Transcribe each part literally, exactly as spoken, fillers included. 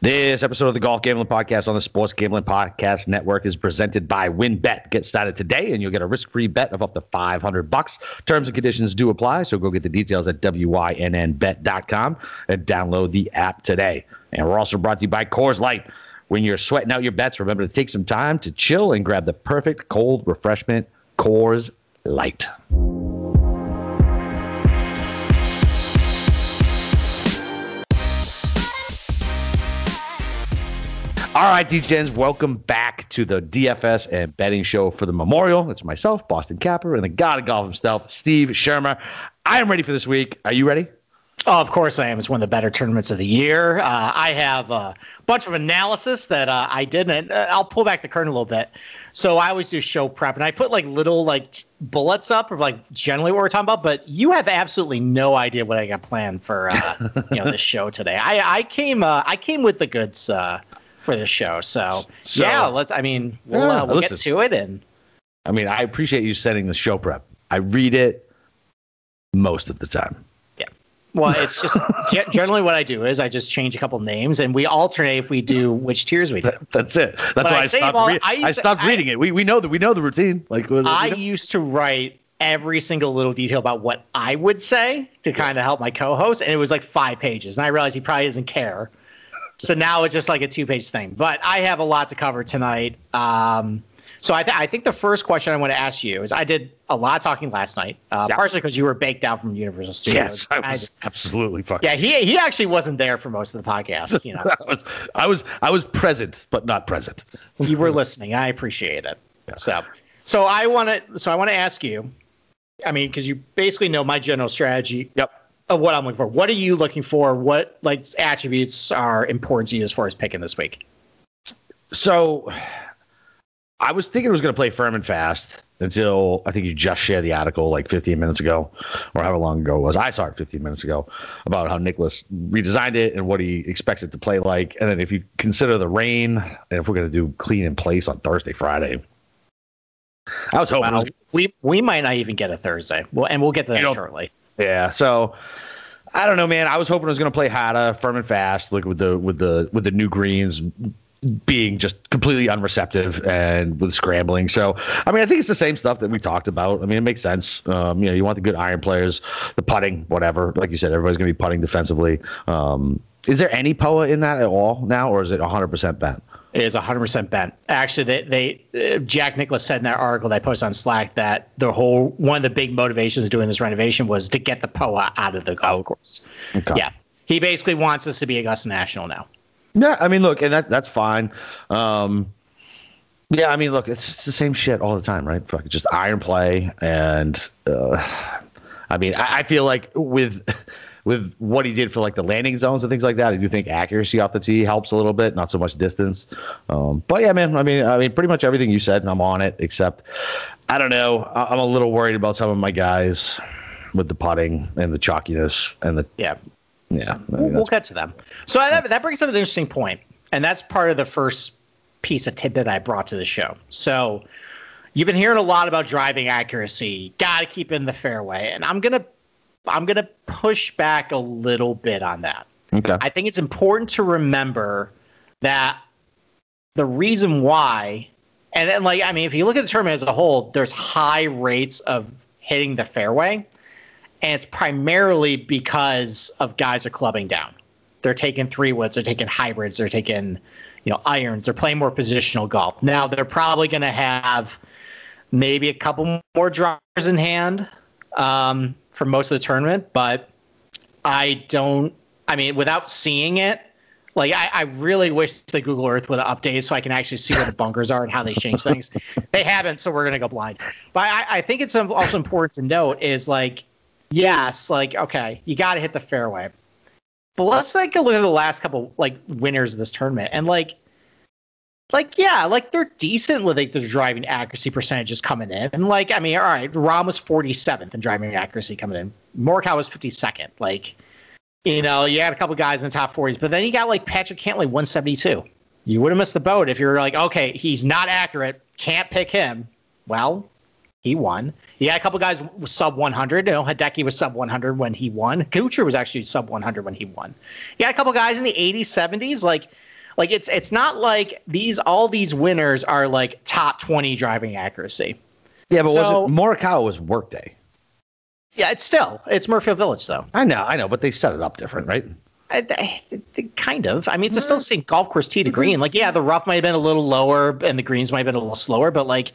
This episode of the Golf Gambling Podcast on the Sports Gambling Podcast Network is presented by WynnBet. Get started today, and you'll get a risk-free bet of up to five hundred bucks. Terms and conditions do apply, so go get the details at wynnbet dot com and download the app today. And we're also brought to you by Coors Light. When you're sweating out your bets, remember to take some time to chill and grab the perfect cold refreshment, Coors Light. All right, D Gens, welcome back to the D F S and betting show for the Memorial. It's myself, Boston Capper, and the god of golf himself, Steve Schirmer. I am ready for this week. Are you ready? Oh, of course I am. It's one of the better tournaments of the year. Uh, I have a bunch of analysis that uh, I did, and I'll pull back the curtain a little bit. So I always do show prep, and I put like little like t- bullets up of like generally what we're talking about, but you have absolutely no idea what I got planned for uh, you know this show today. I, I came uh, I came with the goods. Uh, For this show, so, so yeah, let's. I mean, we'll, yeah, uh, we'll get to it, and I mean, I appreciate you sending the show prep. I read it most of the time. Yeah, well, it's just generally what I do is I just change a couple names, and we alternate if we do which tiers we do. That, that's it. That's but why I, I stopped. All, read, I, used, I stopped I, reading it. We we know that we know the routine. Like was, I you know? used to write every single little detail about what I would say to kind of help my co-host, and it was like five pages, and I realized he probably doesn't care. So now it's just like a two-page thing. But I have a lot to cover tonight. Um, so I, th- I think the first question I want to ask you is I did a lot of talking last night, uh, yeah. partially because you were baked out from Universal Studios. Yes, I was I just, absolutely fucking. Yeah, he he actually wasn't there for most of the podcast. You know, I, was, I was I was present, but not present. You were listening. I appreciate it. Yeah. So so I want to so I want to ask you. I mean, because you basically know my general strategy. Yep. Of what I'm looking for. What are you looking for? What like attributes are important to you as far as picking this week? So I was thinking I was going to play firm and fast until I think you just shared the article like fifteen minutes ago or however long ago it was. I saw it fifteen minutes ago about how Nicklaus redesigned it and what he expects it to play like. And then if you consider the rain and if we're going to do clean in place on Thursday, Friday, I was hoping. Wow. We, we might not even get a Thursday. Well, and we'll get to that you shortly. Know, Yeah, so I don't know, man. I was hoping I was going to play harder, firm and fast, like with the with the with the new greens being just completely unreceptive and with scrambling. So I mean, I think it's the same stuff that we talked about. I mean, it makes sense. Um, you know, you want the good iron players, the putting, whatever. Like you said, everybody's going to be putting defensively. Um, is there any P O A in that at all now, or is it one hundred percent bent? It is one hundred percent bent. Actually, they, they uh, Jack Nicklaus said in that article that I posted on Slack that the whole one of the big motivations of doing this renovation was to get the P O A out of the golf course. Okay. Yeah, he basically wants this to be Augusta National now. Yeah, I mean, look, and that that's fine. Um, yeah, I mean, look, it's, it's the same shit all the time, right? Fuck, just iron play, and uh, I mean, I, I feel like with. With what he did for like the landing zones and things like that, I do think accuracy off the tee helps a little bit, not so much distance. Um, but yeah, man, I mean, I mean, pretty much everything you said, and I'm on it. Except, I don't know, I'm a little worried about some of my guys with the putting and the chalkiness and the yeah, yeah. I mean, we'll get to them. So that that brings up an interesting point, and that's part of the first piece of tidbit I brought to the show. So you've been hearing a lot about driving accuracy, got to keep in the fairway, and I'm gonna. I'm going to push back a little bit on that. Okay. I think it's important to remember that the reason why, and then like, I mean, if you look at the tournament as a whole, there's high rates of hitting the fairway, and it's primarily because of guys are clubbing down. They're taking three woods, they're taking hybrids, they're taking, you know, irons, they're playing more positional golf. Now they're probably going to have maybe a couple more drivers in hand. Um, for most of the tournament, but I don't, I mean, without seeing it, like I, I really wish the Google Earth would update so I can actually see where the bunkers are and how they change things. They haven't, so we're going to go blind. But I, I think it's also important to note is like, yes, like, okay, you got to hit the fairway. But let's take a look at the last couple like winners of this tournament. And like, Like, yeah, like they're decent with like the driving accuracy percentages coming in. And like, I mean, all right, Rahm was forty-seventh in driving accuracy coming in. Morikawa was fifty-second. Like, you know, you had a couple guys in the top forties, but then you got like Patrick Cantlay, one seventy-two. You would have missed the boat if you were like, okay, he's not accurate, can't pick him. Well, He won. Yeah, a couple guys was sub one hundred. You know, Hideki was sub one hundred when he won. Kuchar was actually sub one hundred when he won. Yeah, a couple guys in the eighties, seventies. Like, like it's it's not like these all these winners are like top twenty driving accuracy. Yeah, but so, was it, Morikawa was Workday. Yeah, it's still it's Muirfield Village though. I know, I know, but they set it up different, right? I, I, I, kind of. I mean, it's still the same golf course tee to green. Like, yeah, the rough might have been a little lower, and the greens might have been a little slower, but like.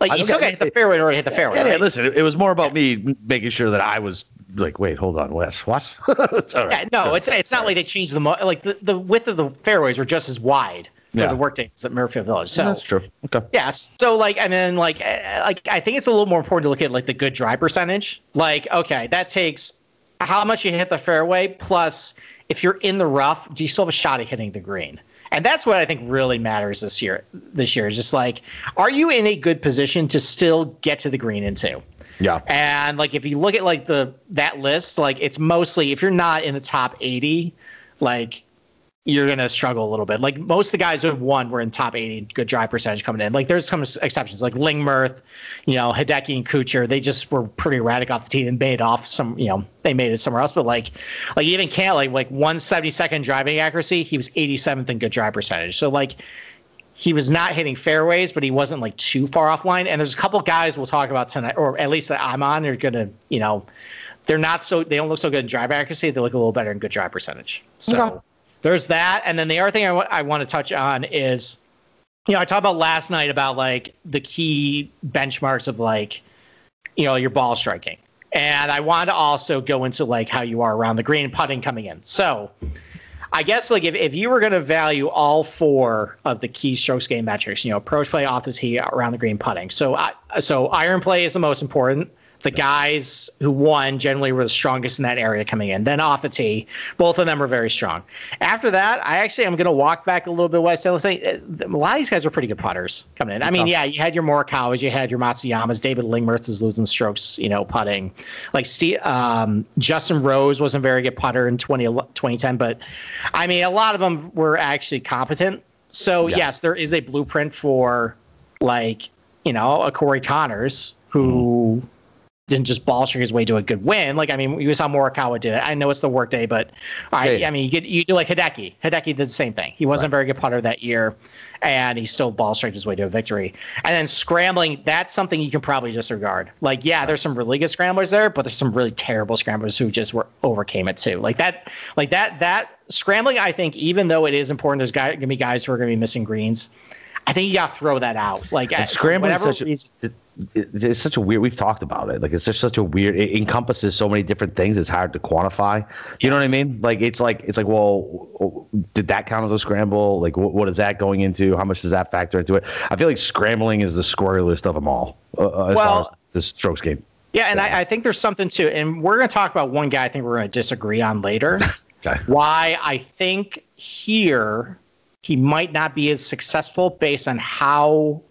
Like, you still got to hit the fairway or hit the fairway. Yeah, right? yeah listen, it, it was more about yeah. me making sure that I was like, wait, hold on, Wes, what? It's all right. Yeah, no, it's it's not like they changed the, like, the, the width of the fairways were just as wide for yeah. the work days at Muirfield Village. So yeah, that's true. Okay. Yeah, so, like, and then, like, like, I think it's a little more important to look at, like, the good drive percentage. Like, okay, that takes how much you hit the fairway, plus if you're in the rough, do you still have a shot at hitting the green? And that's what I think really matters this year. This year is just like, are you in a good position to still get to the green in two? Yeah. And like, if you look at like the that list, like it's mostly if you're not in the top eighty, like you're gonna struggle a little bit. Like most of the guys who have won were in top eighty, good drive percentage coming in. Like there's some exceptions, like Lingmerth, you know, Hideki and Kuchar. They just were pretty erratic off the tee and made off some, you know, they made it somewhere else. But like, like even Cantlay, like one seventy-second driving accuracy, he was eighty-seventh in good drive percentage. So like, he was not hitting fairways, but he wasn't like too far offline. And there's a couple guys we'll talk about tonight, or at least that I'm on. They're gonna, you know, they're not so they don't look so good in drive accuracy. They look a little better in good drive percentage. So. Okay. There's that, and then the other thing I, w- I want to touch on is, you know, I talked about last night about, like, the key benchmarks of, like, you know, your ball striking. And I want to also go into, like, how you are around the green and putting coming in. So I guess, like, if, if you were going to value all four of the key strokes game metrics, you know, approach play, off the tee, around the green, putting. So, uh, so iron play is the most important. The guys who won generally were the strongest in that area coming in. Then off the tee, both of them were very strong. After that, I actually am going to walk back a little bit. What I said, let's say a lot of these guys were pretty good putters coming in. I mean, yeah, you had your Morikawas, you had your Matsuyamas. David Lingmerth was losing strokes, you know, putting. Like Steve, um, Justin Rose wasn't a very good putter in twenty ten, but I mean, a lot of them were actually competent. So yeah. yes, there is a blueprint for, like, you know, a Corey Connors who. Mm. Didn't just ball string his way to a good win. Like, I mean, you saw Morikawa did it. I know it's the work day, but I, yeah. I mean, you could, you do like Hideki. Hideki did the same thing. He wasn't right. a very good putter that year, and he still ball stringed his way to a victory. And then scrambling, that's something you can probably disregard. Like, yeah, right. there's some really good scramblers there, but there's some really terrible scramblers who just were overcame it too. Like that, like that, that scrambling, I think, even though it is important, there's going to be guys who are going to be missing greens. I think you got to throw that out. Like, and scrambling whatever such a, reason, it, it, it's such a weird. We've talked about it. Like, it's just such a weird. It encompasses so many different things. It's hard to quantify. You know what I mean? Like, it's like it's like. Well, did that count as a scramble? Like, what, what is that going into? How much does that factor into it? I feel like scrambling is the squirreliest of them all. Uh, as well, far as the strokes game. Yeah, and yeah. I, I think there's something too. And we're going to talk about one guy. I think we're going to disagree on later. Okay. Why I think here. He might not be as successful based on how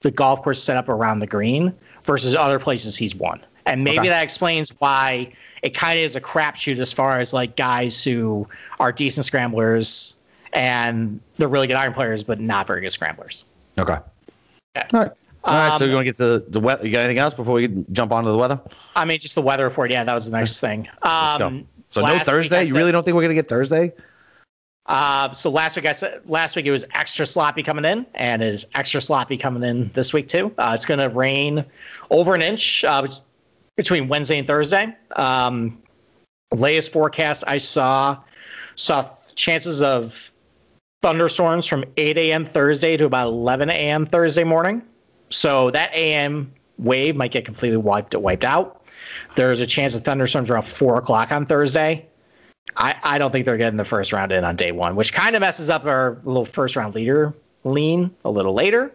the golf course is set up around the green versus other places he's won. And maybe okay. that explains why it kind of is a crapshoot as far as like guys who are decent scramblers and they're really good iron players, but not very good scramblers. Okay. Yeah. All right. All right, um, so you want to get to the weather? You got anything else before we jump on to the weather? I mean, just the weather report. Yeah, that was the next thing. Um, so no Thursday? You really don't think we're going to get Thursday? Uh, so last week I said last week it was extra sloppy coming in, and it is extra sloppy coming in this week too. Uh, it's going to rain over an inch uh, between Wednesday and Thursday. Um, latest forecast I saw saw chances of thunderstorms from eight a.m. Thursday to about eleven a.m. Thursday morning. So that A M wave might get completely wiped wiped out. There's a chance of thunderstorms around four o'clock on Thursday. I, I don't think they're getting the first round in on day one, which kind of messes up our little first round leader lean a little later.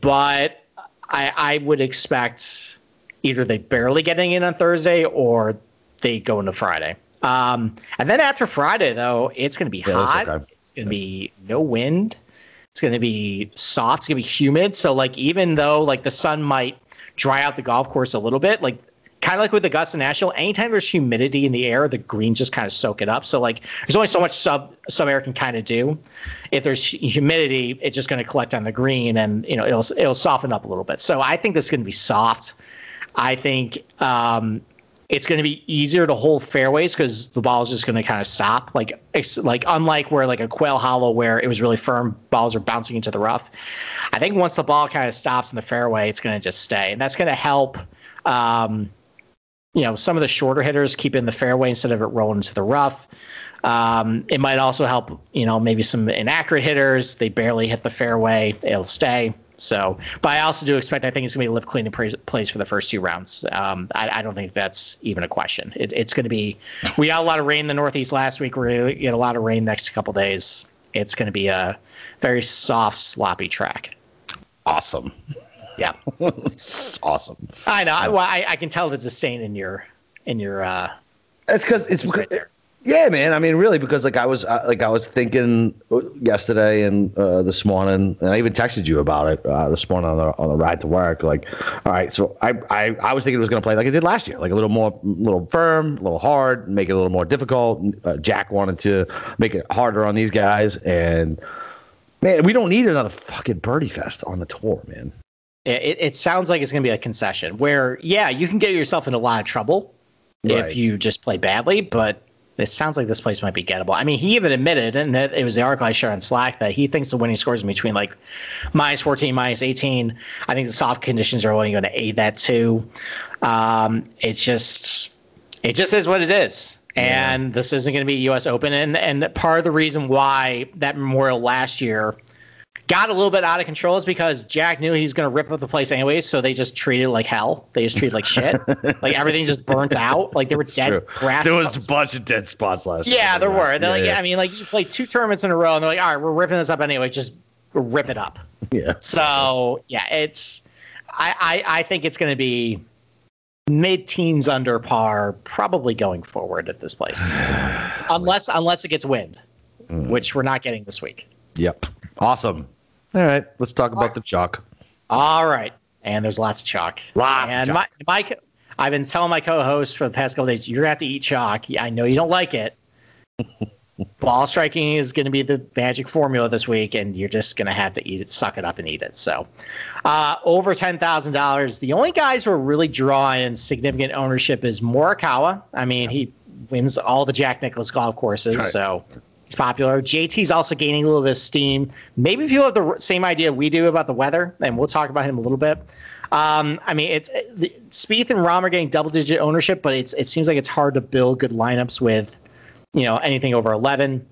But I, I would expect either they barely getting in on Thursday or they go into Friday. Um, and then after Friday, though, it's going to be yeah, hot. Okay. It's going to be no wind. It's going to be soft. It's going to be humid. So, like, even though, like, the sun might dry out the golf course a little bit, like, kind of like with Augusta National, anytime there's humidity in the air, the greens just kind of soak it up. So like there's only so much sub sub air can kind of do. If there's humidity, it's just going to collect on the green, and you know it'll it'll soften up a little bit. So I think this is going to be soft. I think um, it's going to be easier to hold fairways because the ball is just going to kind of stop. Like it's like unlike where like a Quail Hollow where it was really firm, balls are bouncing into the rough. I think once the ball kind of stops in the fairway, it's going to just stay, and that's going to help. Um, you know, some of the shorter hitters keep it in the fairway instead of it rolling into the rough. Um, it might also help. You know, maybe some inaccurate hitters, they barely hit the fairway, it'll stay. So, but I also do expect, I think it's going to be live, clean, and plays for the first two rounds. Um, I, I don't think that's even a question. It, it's going to be, we got a lot of rain in the Northeast last week. We're going to get a lot of rain the next couple of days. It's going to be a very soft, sloppy track. Awesome. Yeah. Awesome. I know. I, well, I, I can tell the disdain in your, in your, uh, that's cause it's, right there. Yeah, man. I mean, really, because like I was uh, like I was thinking yesterday and uh, this morning, and I even texted you about it uh, this morning on the on the ride to work. Like, all right, so I I, I was thinking it was going to play like it did last year, like a little more, little firm, a little hard, make it a little more difficult. Uh, Jack wanted to make it harder on these guys, and man, we don't need another fucking birdie fest on the tour, man. It it sounds like it's going to be a concession where, yeah, you can get yourself in a lot of trouble right. if you just play badly, but. It sounds like this place might be gettable. I mean, he even admitted, and that it was the article I shared on Slack, that he thinks the winning scores in between like minus fourteen, minus eighteen. I think the soft conditions are only going to aid that too. Um, it's just, it just is what it is. Yeah. And this isn't going to be U S Open. And, and part of the reason why that Memorial last year got a little bit out of control is because Jack knew he was going to rip up the place anyways, so they just treated it like hell. They just treated it like shit. Like everything just burnt out. Like there were dead grass. There was a bunch of dead spots last year. Yeah, there were. They're yeah, like, yeah. I mean, like you play two tournaments in a row, and they're like, all right, we're ripping this up anyway. Just rip it up. Yeah. So yeah, it's. I I, I think it's going to be mid-teens under par, probably going forward at this place, unless unless it gets wind, mm. which we're not getting this week. Yep. Awesome. All right, let's talk about the chalk. All right, and there's lots of chalk. Lots and of chalk. My, Mike, I've been telling my co-host for the past couple of days, you're going to have to eat chalk. I know you don't like it. Ball striking is going to be the magic formula this week, and you're just going to have to eat it, suck it up and eat it. So uh, over ten thousand dollars. The only guys who are really drawing significant ownership is Morikawa. I mean, he wins all the Jack Nicklaus golf courses, right. so... popular. J T's also gaining a little bit of steam. Maybe people have the same idea we do about the weather, and we'll talk about him a little bit. Um, I mean, it's it, Spieth and Rahm are getting double-digit ownership, but it's it seems like it's hard to build good lineups with, you know, anything over eleven.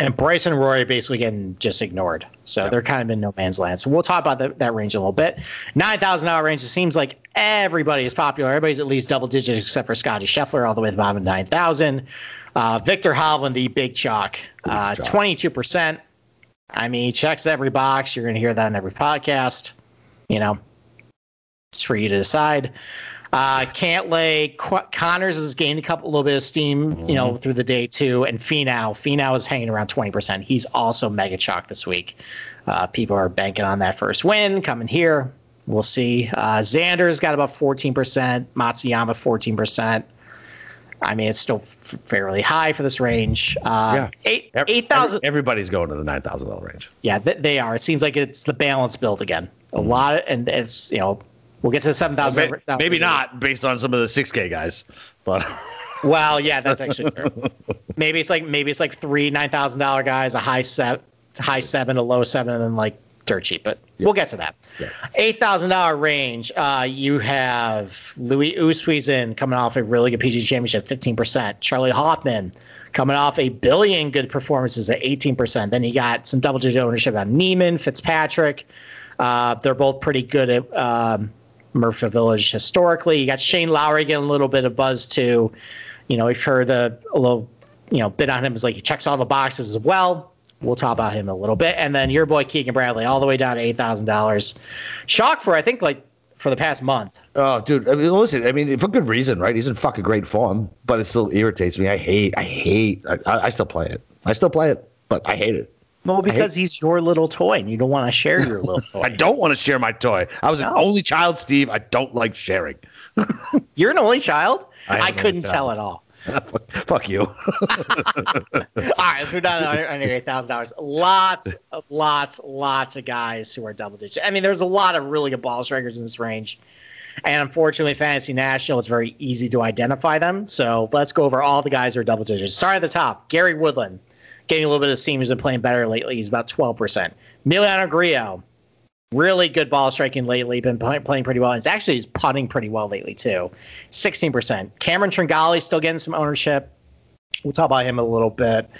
And Bryson and Rory are basically getting just ignored, so yeah. they're kind of in no man's land. So we'll talk about the, that range a little bit. nine thousand dollars range. It seems like everybody is popular. Everybody's at least double digits except for Scotty Scheffler, all the way to the bottom of nine thousand. Uh, Victor Hovland, the big chalk, uh, twenty-two percent. I mean, he checks every box. You're going to hear that in every podcast. You know, it's for you to decide. Uh, Cantlay, Qu- Connors has gained a couple, a little bit of steam, you know, mm-hmm. through the day too. And Finau, Finau is hanging around twenty percent. He's also mega chalk this week. Uh, people are banking on that first win coming here. We'll see. Uh, Xander's got about fourteen percent. Matsuyama, fourteen percent. I mean, it's still f- fairly high for this range. Uh, yeah. eight, eight thousand. Everybody's going to the nine thousand dollar range. Yeah, th- they are. It seems like it's the balance build again. A mm-hmm. lot, of, and it's you know, we'll get to the seven thousand. Well, maybe maybe not based on some of the six K guys, but. Well, yeah, that's actually fair. Maybe it's like maybe it's like three nine thousand dollar guys, a high set, high seven, a low seven, and then like dirt cheap. But yeah. we'll get to that. Yeah. Eight thousand dollar range. Uh, you have Louis Oosthuizen coming off a really good P G A Championship, fifteen percent. Charlie Hoffman coming off a billion good performances at eighteen percent. Then you got some double digit ownership on Neiman, Fitzpatrick. Uh, they're both pretty good at um, Muirfield Village historically. You got Shane Lowry getting a little bit of buzz too. You know, we've heard the a little you know bit on him is like he checks all the boxes as well. We'll talk about him a little bit. And then your boy Keegan Bradley all the way down to eight thousand dollars. Shock for, I think, like, for the past month. Oh, dude. I mean, listen, I mean, for good reason, right? He's in fucking great form, but it still irritates me. I hate, I hate, I, I still play it. I still play it, but I hate it. Well, because he's your little toy and you don't want to share your little toy. I don't want to share my toy. I was no. an only child, Steve. I don't like sharing. You're an only child? I, I couldn't tell at all. Fuck you. All right, so we're down under eight thousand dollars. Lots, lots, lots of guys who are double digit. I mean, there's a lot of really good ball strikers in this range. And unfortunately, Fantasy National, it's very easy to identify them. So let's go over all the guys who are double digits. Start at the top. Gary Woodland, getting a little bit of steam. He's been playing better lately. He's about twelve percent. Emiliano Grillo, really good ball striking lately. Been play, playing pretty well. He's actually he's putting pretty well lately, too. sixteen percent. Cameron Tringale, still getting some ownership. We'll talk about him a little bit.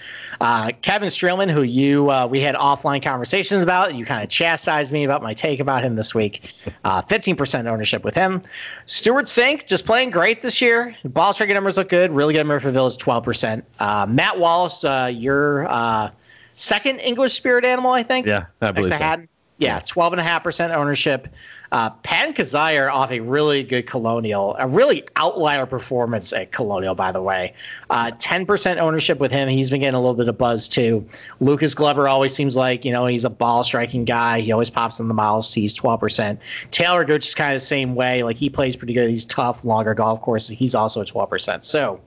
Uh, Kevin Streelman, who you uh, we had offline conversations about. You kind of chastised me about my take about him this week. Uh, fifteen percent ownership with him. Stuart Sink, just playing great this year. Ball striking numbers look good. Really good. Muirfield Village, twelve percent. Uh, Matt Wallace, uh, your uh, second English spirit animal, I think. Yeah, I believe so. Haddon. Yeah, twelve point five percent ownership. Uh, Pan Kazire off a really good Colonial, a really outlier performance at Colonial, by the way. Uh, ten percent ownership with him. He's been getting a little bit of buzz, too. Lucas Glover always seems like, you know, he's a ball-striking guy. He always pops in the miles. He's twelve percent. Taylor Gooch is kind of the same way. Like, he plays pretty good. He's tough, longer golf courses. He's also at twelve percent. So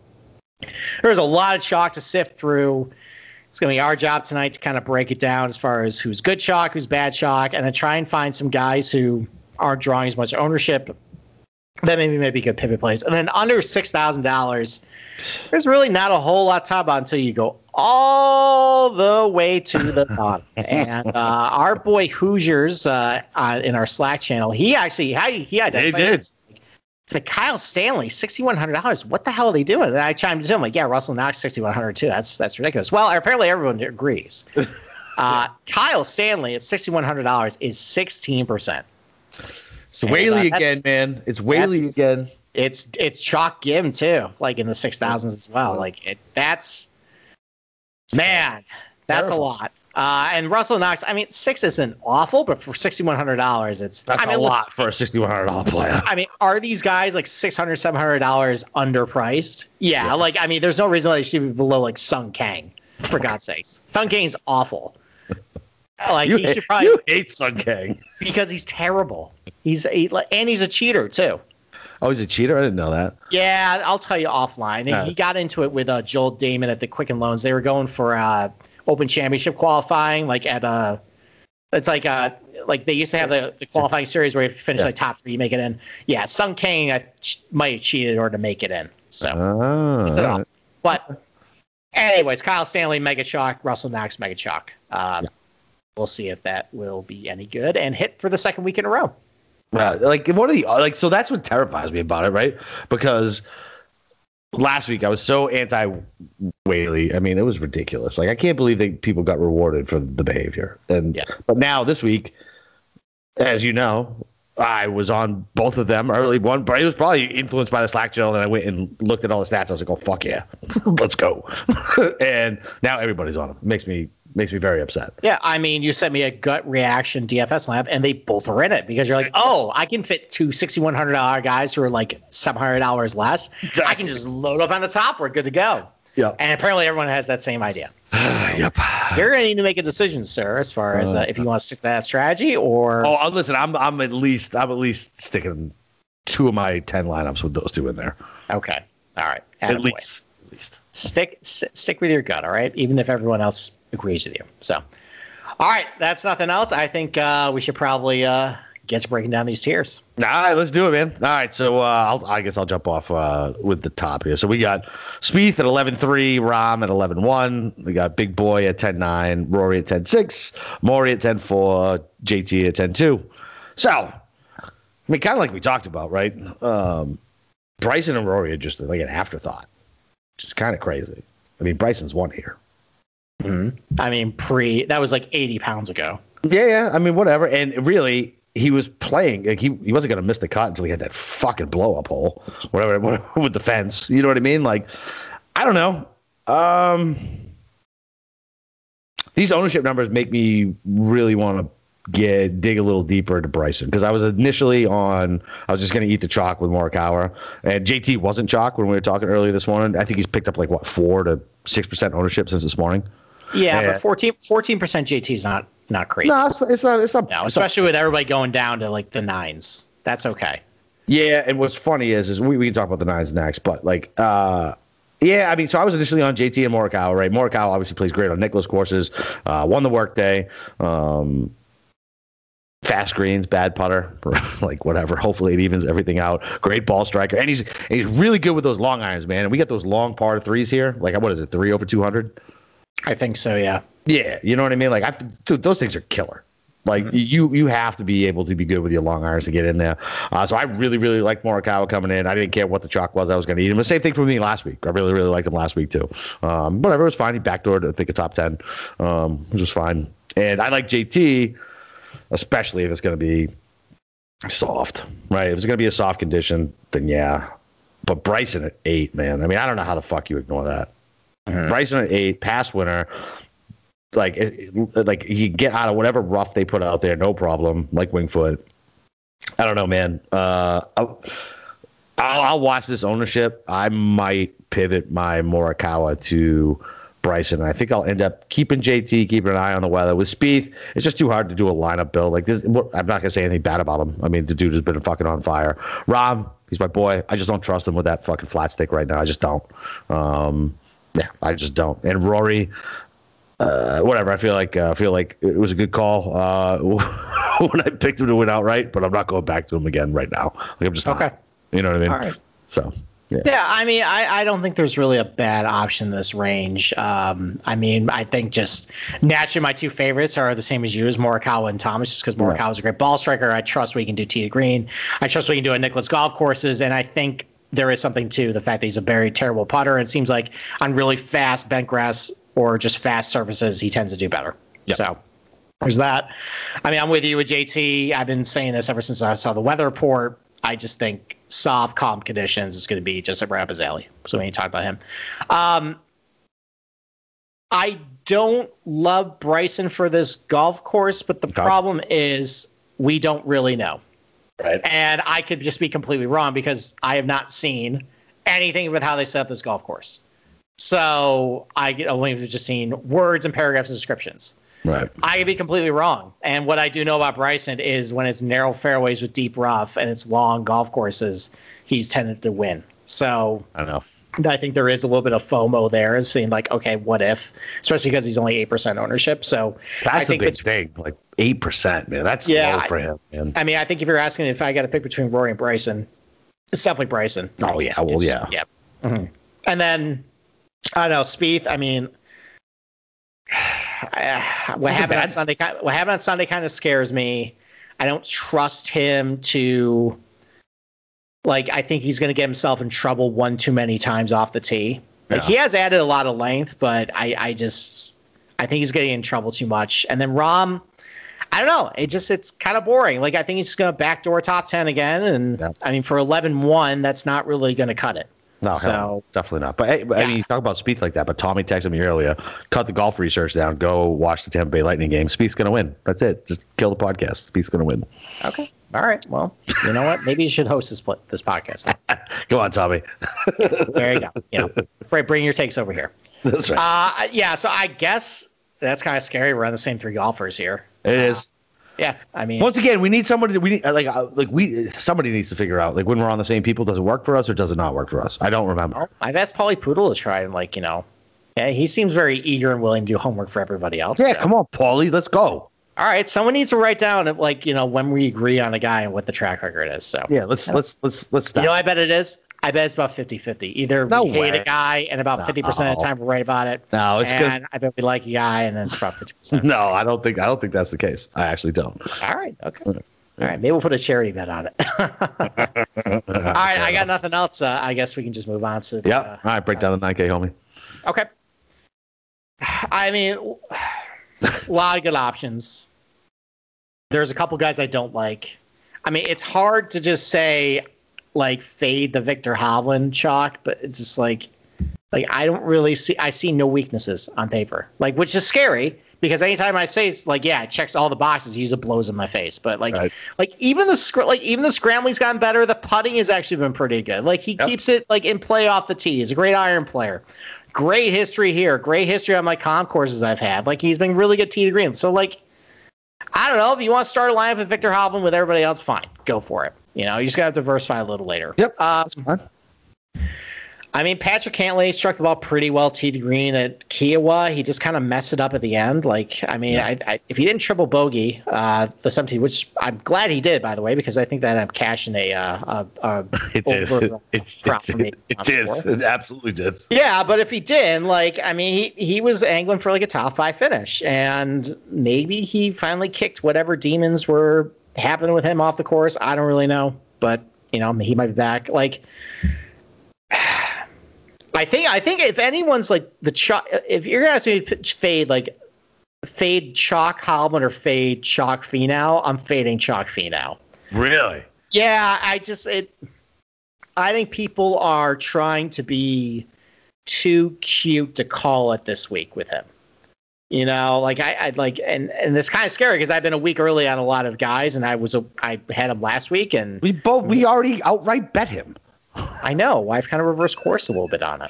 there's a lot of chalk to sift through. It's going to be our job tonight to kind of break it down as far as who's good chalk, who's bad chalk, and then try and find some guys who aren't drawing as much ownership that maybe maybe good pivot plays. And then under six thousand dollars, there's really not a whole lot to talk about until you go all the way to the bottom. And uh, our boy Hoosiers uh, uh, in our Slack channel, he actually he, he identified. He did. It's like Kyle Stanley, six thousand one hundred dollars. What the hell are they doing? And I chimed in, like, yeah, Russell Knox, six thousand one hundred dollars too. That's that's ridiculous. Well, apparently everyone agrees. Uh, yeah. Kyle Stanley at six thousand one hundred dollars is sixteen percent. It's and, Whaley uh, again, man. It's Whaley again. It's it's Chalk Gim too, like in the six thousands as well. Like it, that's man, that's terrible. A lot. Uh, and Russell Knox, I mean, six isn't awful, but for six thousand one hundred dollars, it's that's I mean, a lot listen, for a six thousand one hundred dollars player. I mean, are these guys like six hundred dollars, seven hundred dollars underpriced? Yeah, yeah, like, I mean, there's no reason why they should be below like Sung Kang, for God's sakes. Sung Kang's awful. Like, you, he hate, should probably, you hate Sung Kang because he's terrible. He's he, and he's a cheater, too. Oh, he's a cheater? I didn't know that. Yeah, I'll tell you offline. He, uh, he got into it with uh, Joel Damon at the Quicken Loans. They were going for. Uh, Open Championship qualifying, like at a, it's like a, like they used to have the, the qualifying series where you finish yeah. like top three, you make it in. Yeah, Sung Kang I ch- might have cheated in order to make it in. So, oh, it's right. But anyways, Kyle Stanley mega chalk, Russell Knox mega chalk. Um, yeah. We'll see if that will be any good and hit for the second week in a row. Yeah, like what are the like? So that's what terrifies me about it, right? Because. Last week, I was so anti-Whaley. I mean, it was ridiculous. Like, I can't believe that people got rewarded for the behavior. And yeah. But now, this week, as you know, I was on both of them. I really won, but it was probably influenced by the Slack channel. And I went and looked at all the stats. I was like, oh, fuck yeah. Let's go. And now everybody's on them. It makes me... Makes me very upset. Yeah, I mean, you sent me a gut reaction D F S lab, and they both are in it because you're like, oh, I can fit two six thousand one hundred dollars guys who are like seven hundred dollars less. I can just load up on the top. We're good to go. Yeah. And apparently everyone has that same idea. So yep. You're going to need to make a decision, sir, as far as uh, if you want to stick to that strategy or. Oh, listen, I'm I'm at least I'm at least sticking two of my ten lineups with those two in there. Okay. All right. Attaboy. At least. At least. Stick s- stick with your gut. All right. Even if everyone else. Agrees with you. So, all right, that's nothing else. I think uh, we should probably uh, get to breaking down these tiers. All right, let's do it, man. All right, so uh, I'll, I guess I'll jump off uh, with the top here. So we got Spieth at eleven three, Rahm at eleven one. We got Big Boy at ten nine, Rory at ten six, Maury at ten four, J T at ten two. So, I mean, kind of like we talked about, right? Um, Bryson and Rory are just like an afterthought, which is kind of crazy. I mean, Bryson's won here. Mm-hmm. I mean, pre that was like eighty pounds ago. Yeah, yeah. I mean, whatever. And really, he was playing. Like he, he wasn't going to miss the cut until he had that fucking blow up hole, whatever, whatever, with the fence. You know what I mean? Like, I don't know. Um, these ownership numbers make me really want to get dig a little deeper into Bryson because I was initially on. I was just going to eat the chalk with Morikawa, and J T wasn't chalk when we were talking earlier this morning. I think he's picked up like what four to six percent ownership since this morning. Yeah, yeah. But fourteen, fourteen percent J T is not, not crazy. No, it's not. It's not, it's not no, especially it's not, with everybody going down to like the nines. That's okay. Yeah, and what's funny is, is we, we can talk about the nines next, but like, uh, yeah, I mean, so I was initially on J T and Morikawa, right? Morikawa obviously plays great on Nicklaus courses, uh, won the workday, um, fast greens, bad putter, like whatever. Hopefully it evens everything out. Great ball striker, and he's and he's really good with those long irons, man. And we got those long par threes here. Like, what is it, three over two hundred? I think so, yeah. Yeah, you know what I mean? Like, I, dude, those things are killer. Like, mm-hmm. you you have to be able to be good with your long irons to get in there. Uh, so I really, really liked Morikawa coming in. I didn't care what the chalk was I was going to eat him. The same thing for me last week. I really, really liked him last week, too. Um, whatever, it was fine. He backdoored, I think, a top ten, um, which was fine. And I like J T, especially if it's going to be soft, right? If it's going to be a soft condition, then yeah. But Bryson at eight, man. I mean, I don't know how the fuck you ignore that. Mm-hmm. Bryson at eight, past winner. Like, it, like he get out of whatever rough they put out there, no problem. Like Wingfoot, I don't know, man. Uh, I'll, I'll, I'll watch this ownership. I might pivot my Morikawa to Bryson. I think I'll end up keeping J T, keeping an eye on the weather. With Spieth, it's just too hard to do a lineup build like this. I'm not gonna say anything bad about him. I mean, the dude has been fucking on fire. Rob, he's my boy. I just don't trust him with that fucking flat stick right now. I just don't. Um, yeah, I just don't. And Rory. Uh, whatever, I feel like uh, I feel like it was a good call uh, when I picked him to win outright, but I'm not going back to him again right now. Like, I'm just okay. Not, you know what I mean? All right. So yeah, yeah I mean, I, I don't think there's really a bad option in this range. Um, I mean, I think just naturally my two favorites are the same as you, as Morikawa and Thomas, just because Morikawa's yeah. a great ball striker. I trust we can do tee to green. I trust we can do at Nicklaus golf courses, and I think there is something to the fact that he's a very terrible putter. And it seems like on really fast bent grass or just fast surfaces, he tends to do better. Yep. So there's that. I mean, I'm with you with J T. I've been saying this ever since I saw the weather report. I just think soft, calm conditions is going to be just right up his alley. So when you talk about him. Um, I don't love Bryson for this golf course, but the okay. problem is we don't really know. Right. And I could just be completely wrong because I have not seen anything with how they set up this golf course. So I get only just seen words and paragraphs and descriptions. Right. I could be completely wrong. And what I do know about Bryson is when it's narrow fairways with deep rough and it's long golf courses, he's tended to win. So I know. I think there is a little bit of FOMO there of seeing like, okay, what if? Especially because he's only eight percent ownership. So that's I think a big it's, thing. Like eight percent, man. That's yeah, low for him, man. I mean, I think if you're asking if I got to pick between Rory and Bryson, it's definitely Bryson. Oh yeah, well it's, yeah. Yeah. Mm-hmm. And then I don't know, Spieth. I mean, what happened on Sunday? What happened on Sunday kind of scares me. I don't trust him to. Like, I think he's going to get himself in trouble one too many times off the tee. Like, yeah. He has added a lot of length, but I, I just, I think he's getting in trouble too much. And then Rom, I don't know. It just, it's kind of boring. Like, I think he's just going to backdoor top ten again. And yeah. I mean, for eleven one, that's not really going to cut it. No, so, hell, definitely not. But hey, yeah. I mean, you talk about Spieth like that, but Tommy texted me earlier, cut the golf research down, go watch the Tampa Bay Lightning game. Spieth's going to win. That's it. Just kill the podcast. Spieth's going to win. Okay. All right. Well, you know what? Maybe you should host this this podcast. Go on, Tommy. Yeah, there you go. You know, right, bring your takes over here. That's right. Uh, yeah, so I guess that's kind of scary. We're on the same three golfers here. It uh, is. Yeah, I mean, once again, we need somebody that we need, like, like we somebody needs to figure out, like, when we're on the same people, does it work for us or does it not work for us? I don't remember. I've asked Paulie Poodle to try and, like, you know, yeah, he seems very eager and willing to do homework for everybody else. Yeah, so. Come on, Paulie, let's go. All right, someone needs to write down, like, you know, when we agree on a guy and what the track record is. So yeah, let's yeah. let's let's let's. Stop. You know, I bet it is. I bet it's about fifty-fifty. Either no we way. hate a guy, and about fifty no. percent of the time we're right about it. No, it's and good. I bet we like a guy, and then it's about fifty percent. No, I don't think I don't think that's the case. I actually don't. All right, okay. All right, maybe we'll put a charity bet on it. All right, I got nothing else. Uh, I guess we can just move on to. Yeah. Uh, All right, break down the nine K, homie. Okay. I mean, a lot of good options. There's a couple guys I don't like. I mean, it's hard to just say. Like fade the Victor Hovland chalk, but it's just like, like I don't really see. I see no weaknesses on paper, like which is scary because anytime I say it's like, yeah, it checks all the boxes, he usually blows in my face. But like, right. like even the like even the scrambling's gotten better. The putting has actually been pretty good. Like he yep. keeps it like in play off the tee. He's a great iron player. Great history here. Great history on my comp courses I've had. Like, he's been really good tee to green. So, like, I don't know. If you want to start a lineup with Victor Hovland with everybody else, fine. Go for it. You know, you just got to diversify a little later. Yep. Uh, that's fine. I mean, Patrick Cantlay struck the ball pretty well tee to green at Kiawah. He just kind of messed it up at the end. Like, I mean, yeah. I, I, if he didn't triple bogey uh, the seventeenth, which I'm glad he did, by the way, because I think that I'm cashing a. Uh, a, a it did. It, it, it did. It absolutely did. Yeah, but if he didn't, like, I mean, he, he was angling for like a top five finish, and maybe he finally kicked whatever demons were happening with him off the course. I don't really know, but you know, he might be back. Like. I think I think if anyone's like the chalk, if you're gonna ask me to fade like fade chalk Hovland or fade chalk Finau, I'm fading chalk Finau. Really? Yeah, I just it. I think people are trying to be too cute to call it this week with him. You know, like I I'd like and and it's kind of scary because I've been a week early on a lot of guys, and I was a, I had him last week, and we both we already outright bet him. I know. I've kind of reversed course a little bit on it.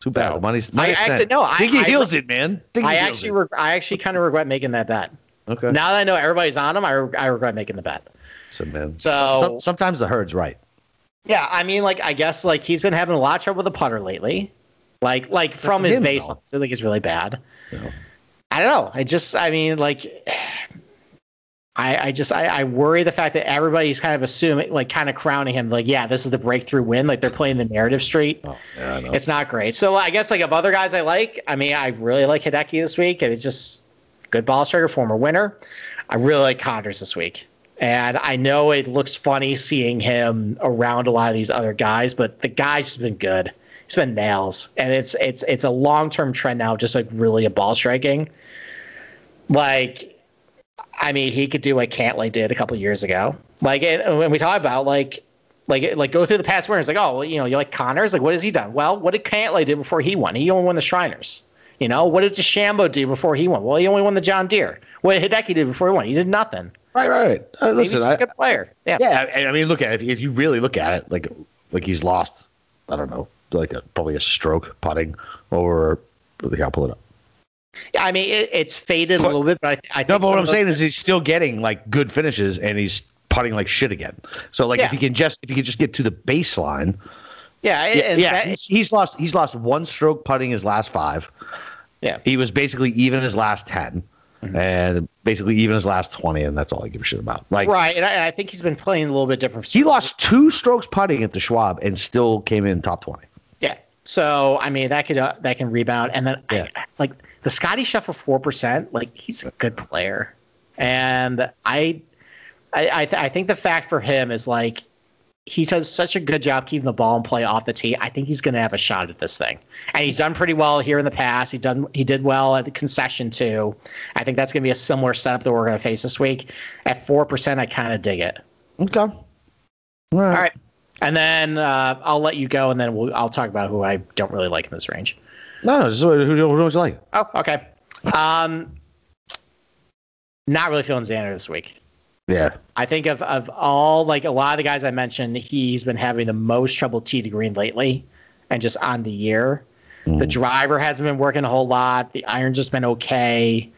Too bad. So, money's, money's I actually no. I, Diggy heals it, man. Diggy I actually, re- I actually kind of regret making that bet. Okay. Now that I know everybody's on him, I, re- I regret making the bet. So, man. So Some, sometimes the herd's right. Yeah, I mean, like I guess like he's been having a lot of trouble with the putter lately. Like, like That's from his baseline, I feel like it's really bad. Yeah. I don't know. I just, I mean, like. I, I just I, I worry the fact that everybody's kind of assuming, like, kind of crowning him, like, yeah, this is the breakthrough win. Like, they're playing the narrative street. Oh, yeah, I know. It's not great. So I guess like of other guys I like, I mean, I really like Hideki this week. It's just good ball striker, former winner. I really like Condors this week, and I know it looks funny seeing him around a lot of these other guys, but the guy's just been good. He's been nails, and it's it's it's a long term trend now, just like really a ball striking, like. I mean, he could do what Cantlay did a couple years ago. Like, and when we talk about like, like, like, go through the past winners, like, oh, well, you know, you like Connors, like, what has he done? Well, what did Cantlay do before he won? He only won the Shriners. You know, what did DeChambeau do before he won? Well, he only won the John Deere. What did Hideki do before he won? He did nothing. Right, right. Uh, listen, Maybe he's I, a good player. Yeah, yeah. I mean, look at it. If you really look at it, like, like he's lost. I don't know, like a, probably a stroke putting, or like I'll pull it up. I mean, it, it's faded a little bit, but I, th- I think... No, but what I'm saying guys- is he's still getting, like, good finishes, and he's putting like shit again. So, like, yeah. if he can just if he can just get to the baseline... Yeah, and, yeah, and yeah. That- he's, he's lost he's lost one stroke putting his last five. Yeah. He was basically even his last ten, mm-hmm. and basically even his last twenty, and that's all I give a shit about. Like, right, and I, and I think he's been playing a little bit different. He lost two strokes putting at the Schwab and still came in top twenty. Yeah, so, I mean, that could uh, that can rebound, and then, yeah. I, like... The Scotty Scheffler four percent, like, he's a good player. And I I, I, th- I think the fact for him is, like, he does such a good job keeping the ball and play off the tee. I think he's going to have a shot at this thing. And he's done pretty well here in the past. He done he did well at the Concession, too. I think that's going to be a similar setup that we're going to face this week. At four percent, I kind of dig it. Okay. All right. All right. And then uh, I'll let you go, and then we'll, I'll talk about who I don't really like in this range. No, no, just, who, who, who don't you like? Oh, okay. Um, not really feeling Xander this week. Yeah. I think of, of all, like, a lot of the guys I mentioned, he's been having the most trouble tee to green lately and just on the year. Mm. The driver hasn't been working a whole lot. The iron's just been okay.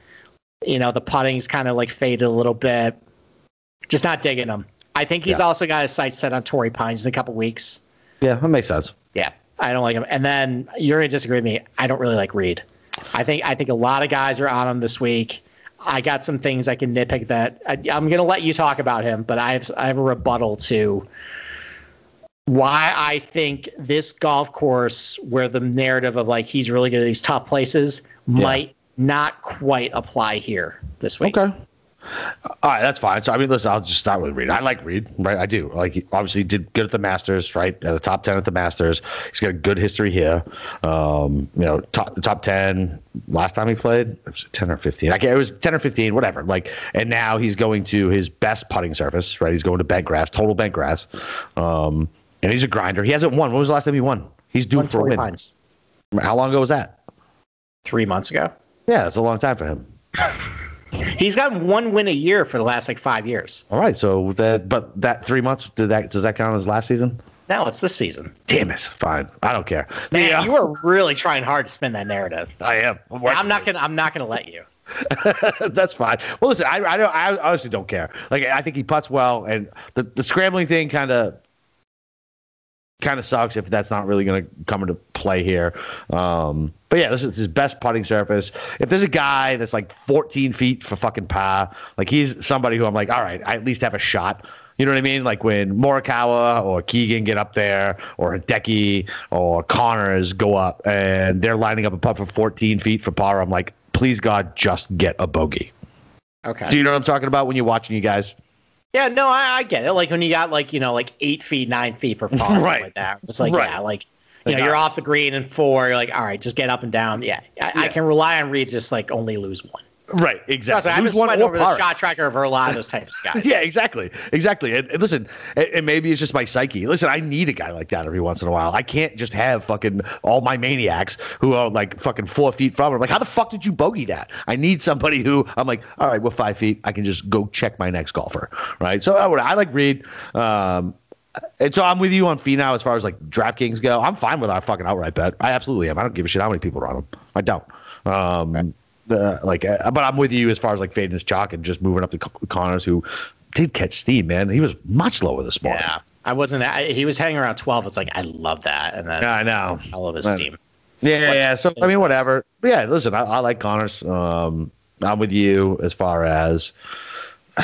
You know, the putting's kind of, like, faded a little bit. Just not digging him. I think he's yeah. also got his sights set on Torrey Pines in a couple weeks. Yeah, that makes sense. Yeah. I don't like him. And then you're going to disagree with me. I don't really like Reed. I think I think a lot of guys are on him this week. I got some things I can nitpick that I, I'm going to let you talk about him, but I have I have a rebuttal to why I think this golf course where the narrative of like he's really good at these tough places yeah. might not quite apply here this week. Okay. All right, that's fine. So, I mean, listen, I'll just start with Reed. I like Reed, right? I do. Like, he obviously did good at the Masters, right? At the top ten at the Masters. He's got a good history here. Um, you know, top top ten last time he played, it was ten or fifteen. I can't, it was ten or fifteen, whatever. Like, and now he's going to his best putting surface, right? He's going to bent grass, total bent grass. Um, and he's a grinder. He hasn't won. When was the last time he won? He's due for a win. Pines. How long ago was that? Three months ago. Yeah, it's a long time for him. He's gotten one win a year for the last like five years. All right, so that but that three months did that does that count as last season? No, it's this season. Damn it. Fine. I don't care. Man, yeah. You are really trying hard to spin that narrative. I am. I'm, I'm not going to I'm not going to let you. That's fine. Well, listen, I I, don't, I honestly don't care. Like, I think he putts well, and the, the scrambling thing kind of kind of sucks if that's not really going to come into play here. Um, but yeah, this is his best putting surface. If there's a guy that's like fourteen feet for fucking par, like he's somebody who I'm like, all right, I at least have a shot. You know what I mean? Like when Morikawa or Keegan get up there, or Hideki or Connors go up, and they're lining up a putt for fourteen feet for par, I'm like, please, God, just get a bogey. Okay. Do you know what I'm talking about when you're watching you guys? Yeah, no, I, I get it. Like when you got like, you know, like eight feet, nine feet per par, right. Like that. It's like, right. Yeah, like, you like, know, you're off the green and four. You're like, all right, just get up and down. Yeah, I, yeah. I can rely on Reed just like only lose one. Right, exactly. I've been sweating over the shot tracker over a lot of those types of guys. Yeah, exactly, exactly. And, and listen, and, and maybe it's just my psyche. Listen, I need a guy like that every once in a while. I can't just have fucking all my maniacs who are like fucking four feet from him. Like, how the fuck did you bogey that? I need somebody who I'm like, all right, we're five feet. I can just go check my next golfer, right? So I would. I like Reed. Um, And so I'm with you on Finau as far as like DraftKings go. I'm fine with our fucking outright bet. I absolutely am. I don't give a shit how many people are on him. I don't. Um, okay. Uh, like, uh, but I'm with you as far as like fading his chalk and just moving up to C- Connors, who did catch steam, man. He was much lower this morning. Yeah, I wasn't. I, he was hanging around twelve. It's like I love that, and then yeah, I know I love his steam. Yeah, yeah, yeah. So I mean, whatever. But yeah, listen, I, I like Connors. Um, I'm with you as far as uh,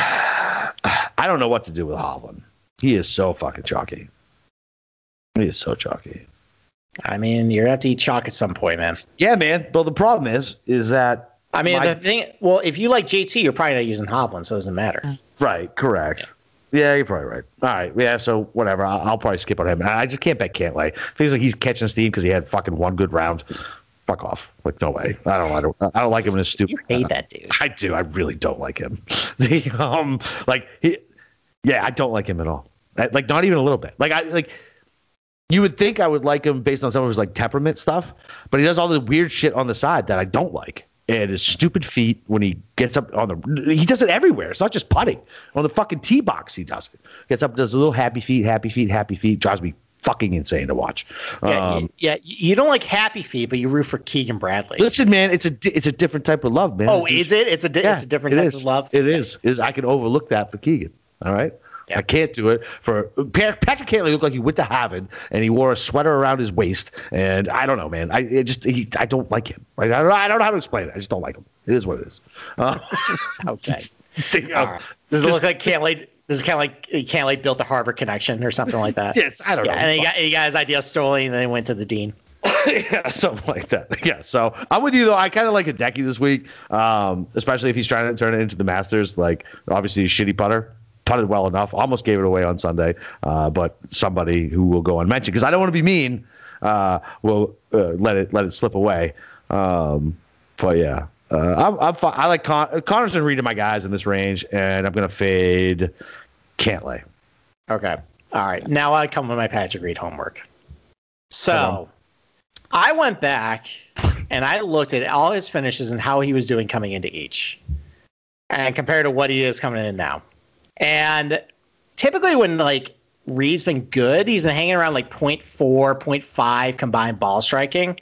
I don't know what to do with Hovland. He is so fucking chalky. He is so chalky. I mean, you're gonna have to eat chalk at some point, man. Yeah, man. But the problem is, is that. I mean, My, the thing, well, if you like J T, you're probably not using Hovland, so it doesn't matter. Right, correct. Yeah, yeah you're probably right. All right, yeah, so whatever. I'll, I'll probably skip on him. I just can't bet Cantlay. Feels like he's catching steam because he had fucking one good round. Fuck off. Like, no way. I don't I don't, I don't like him in a stupid. You hate that dude. I do. I really don't like him. the, um, like, he, yeah, I don't like him at all. I, like, not even a little bit. Like, I, like... You would think I would like him based on some of his like temperament stuff, but he does all the weird shit on the side that I don't like. And his stupid feet when he gets up on the – he does it everywhere. It's not just putting. On the fucking tee box he does it. Gets up, does a little happy feet, happy feet, happy feet. Drives me fucking insane to watch. Yeah, um, yeah, you don't like happy feet, but you root for Keegan Bradley. Listen, man, it's a it's a different type of love, man. Oh, it's, is it? It's a di- yeah, it's a different type is. of love? It is. It is. I can overlook that for Keegan, all right? Yeah. I can't do it for Patrick Cantlay. Looked like he went to Harvard and he wore a sweater around his waist. And I don't know, man. I it just he, I don't like him. Like, I don't I don't know how to explain it. I just don't like him. It is what it is. Uh, okay. Think, um, right. Does it just, look like Cantlay? Does it kind of like Cantlay built the Harvard connection or something like that? Yes, I don't yeah, know. And he got, he got his idea stolen, and then he went to the dean. Yeah, something like that. Yeah, so I'm with you though. I kind of like Hideki this week, um, especially if he's trying to turn it into the Masters. Like obviously, he's a shitty putter. Putted well enough, almost gave it away on Sunday, uh, but somebody who will go unmentioned because I don't want to be mean uh, will uh, let it let it slip away. Um, but yeah, uh, I'm, I'm fine. I like Con- Connors and Reed are my guys in this range, and I'm gonna fade Cantlay. Okay, all right. Now I come with my Patrick Reed homework. So I went back and I looked at all his finishes and how he was doing coming into each, and compared to what he is coming in now. And typically when, like, Reed's been good, he's been hanging around, like, zero point four, zero point five combined ball striking.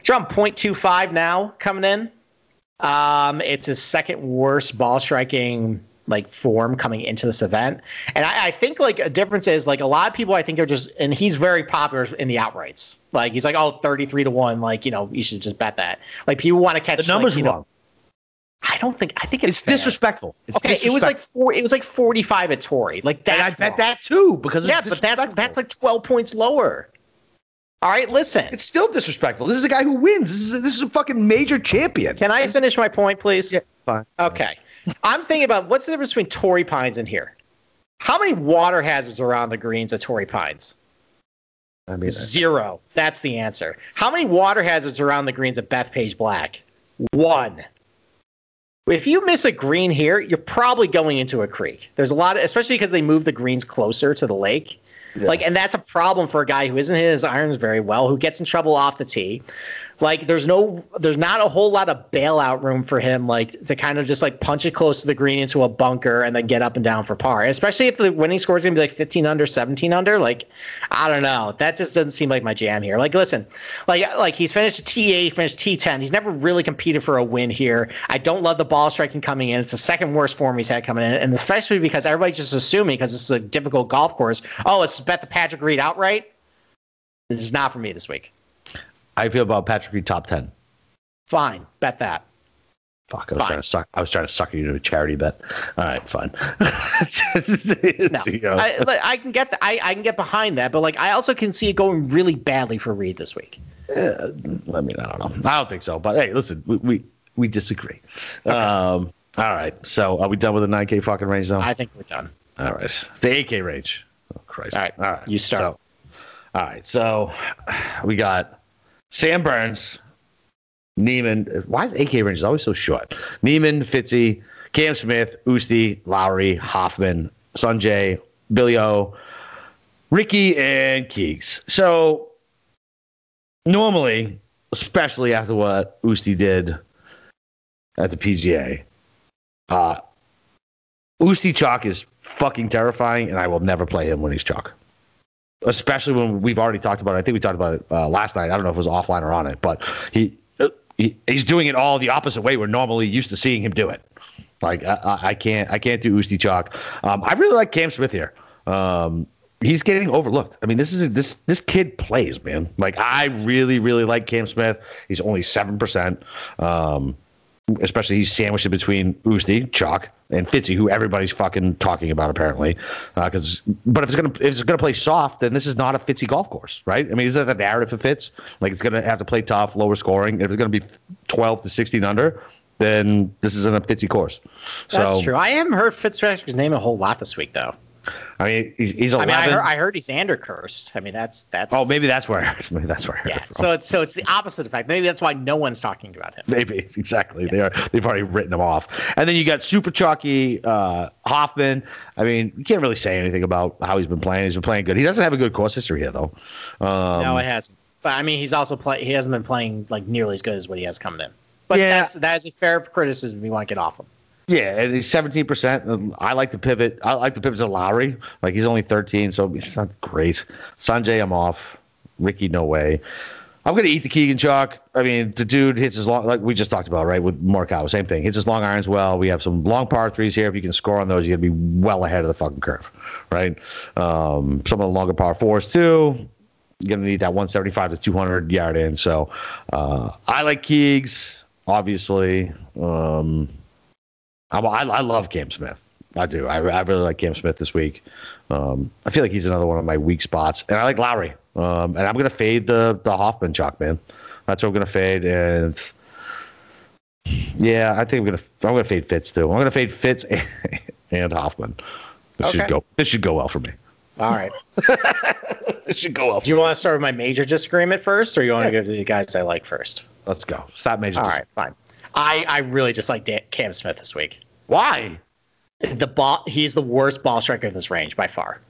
It's around zero point two five now coming in. Um, it's his second worst ball striking, like, form coming into this event. And I, I think, like, a difference is, like, a lot of people I think are just – and he's very popular in the outrights. Like, he's like, oh, thirty-three to one, like, you know, you should just bet that. Like, people want to catch – the number's like, wrong. Know, I don't think I think it's, it's disrespectful. It's okay, disrespectful. It was like four. It was like forty-five at Torrey. Like that. I bet that too because yeah, it's but that's that's like twelve points lower. All right, listen. It's still disrespectful. This is a guy who wins. This is a, this is a fucking major champion. Can I finish my point, please? Yeah, fine. Okay, I'm thinking about what's the difference between Torrey Pines and here. How many water hazards are around the greens at Torrey Pines? I mean, zero. That's the answer. How many water hazards are around the greens at Bethpage Black? One. If you miss a green here, you're probably going into a creek. There's a lot of, especially because they move the greens closer to the lake. Yeah. Like, and that's a problem for a guy who isn't hitting his irons very well, who gets in trouble off the tee. Like there's no, there's not a whole lot of bailout room for him, like to kind of just like punch it close to the green into a bunker and then get up and down for par. And especially if the winning score is going to be like fifteen under, seventeen under, like, I don't know. That just doesn't seem like my jam here. Like, listen, like, like he's finished a T eight, he finished T ten. He's never really competed for a win here. I don't love the ball striking coming in. It's the second worst form he's had coming in. And especially because everybody's just assuming, because this is a difficult golf course, oh, let's bet the Patrick Reed outright. This is not for me this week. I feel about Patrick Reed top ten. Fine, bet that. Fuck, I was fine. trying to suck. I was trying to sucker you to a charity bet. All right, fine. No, you know. I, I can get the, I, I can get behind that, but like I also can see it going really badly for Reed this week. Uh, I mean, I don't know. I don't think so. But hey, listen, we we, we disagree. Okay. Um, all right, so are we done with the nine K fucking range now? I think we're done. All right, the eight K range. Oh Christ! All right, all right, you start. So, all right, so we got Sam Burns, Neiman. Why is A K range always so short? Neiman, Fitzy, Cam Smith, Usti, Lowry, Hoffman, Sanjay, Billy O, Ricky, and Keegs. So normally, especially after what Usti did at the P G A, uh, Usti chalk is fucking terrifying, and I will never play him when he's chalk. Especially when we've already talked about it. I think we talked about it uh, last night. I don't know if it was offline or on it, but he, he he's doing it all the opposite way we're normally used to seeing him do it. Like I, I can't I can't do Usti chalk. Um, I really like Cam Smith here. Um, he's getting overlooked. I mean, this is this this kid plays, man. Like I really really like Cam Smith. He's only seven percent. Um, especially he's sandwiched between Usti chalk and Fitzy, who everybody's fucking talking about apparently, because uh, but if it's gonna if it's gonna play soft, then this is not a Fitzy golf course, right? I mean, is that the narrative for Fitz? Like it's gonna have to play tough, lower scoring. If it's gonna be twelve to sixteen under, then this isn't a Fitzy course. So, that's true. I haven't heard Fitzpatrick's name a whole lot this week though. I mean, he's he's eleven. I mean, I heard, I heard he's Xander cursed. I mean, that's that's. Oh, maybe that's where. I heard, maybe that's where. I heard yeah. It so it's so it's the opposite effect. Maybe that's why no one's talking about him. Maybe exactly. Yeah. They are. They've already written him off. And then you got super chalky uh, Hoffman. I mean, you can't really say anything about how he's been playing. He's been playing good. He doesn't have a good course history here, though. Um, no, it hasn't. But I mean, he's also play. He hasn't been playing like nearly as good as what he has coming in. But yeah. that's that is a fair criticism we want to get off him. Yeah, and he's seventeen percent. I like to pivot. I like to pivot to Lowry. Like he's only thirteen, so it's not great. Sanjay, I'm off. Ricky, no way. I'm gonna eat the Keegan chalk. I mean, the dude hits his long, like we just talked about, right? With Morikawa, same thing. Hits his long irons well. We have some long par threes here. If you can score on those, you're gonna be well ahead of the fucking curve, right? Um, some of the longer par fours too. You're gonna need that one seventy-five to two hundred yard in. So uh, I like Keegs, obviously. Um, I, I love Cam Smith. I do. I, I really like Cam Smith this week. Um, I feel like he's another one of my weak spots. And I like Lowry. Um, and I'm going to fade the the Hoffman chalk, man. That's what I'm going to fade. And yeah, I think I'm going to I'm going to fade Fitz too. I'm going to fade Fitz and, and Hoffman. This okay. should go. This should go well for me. All right. This should go well. For do you me. want to start with my major disagreement first, or you want yeah. to go to the guys I like first? Let's go. Stop major. All right, fine. I, I really just like Dan- Cam Smith this week. Why? The ball, he's the worst ball striker in this range by far.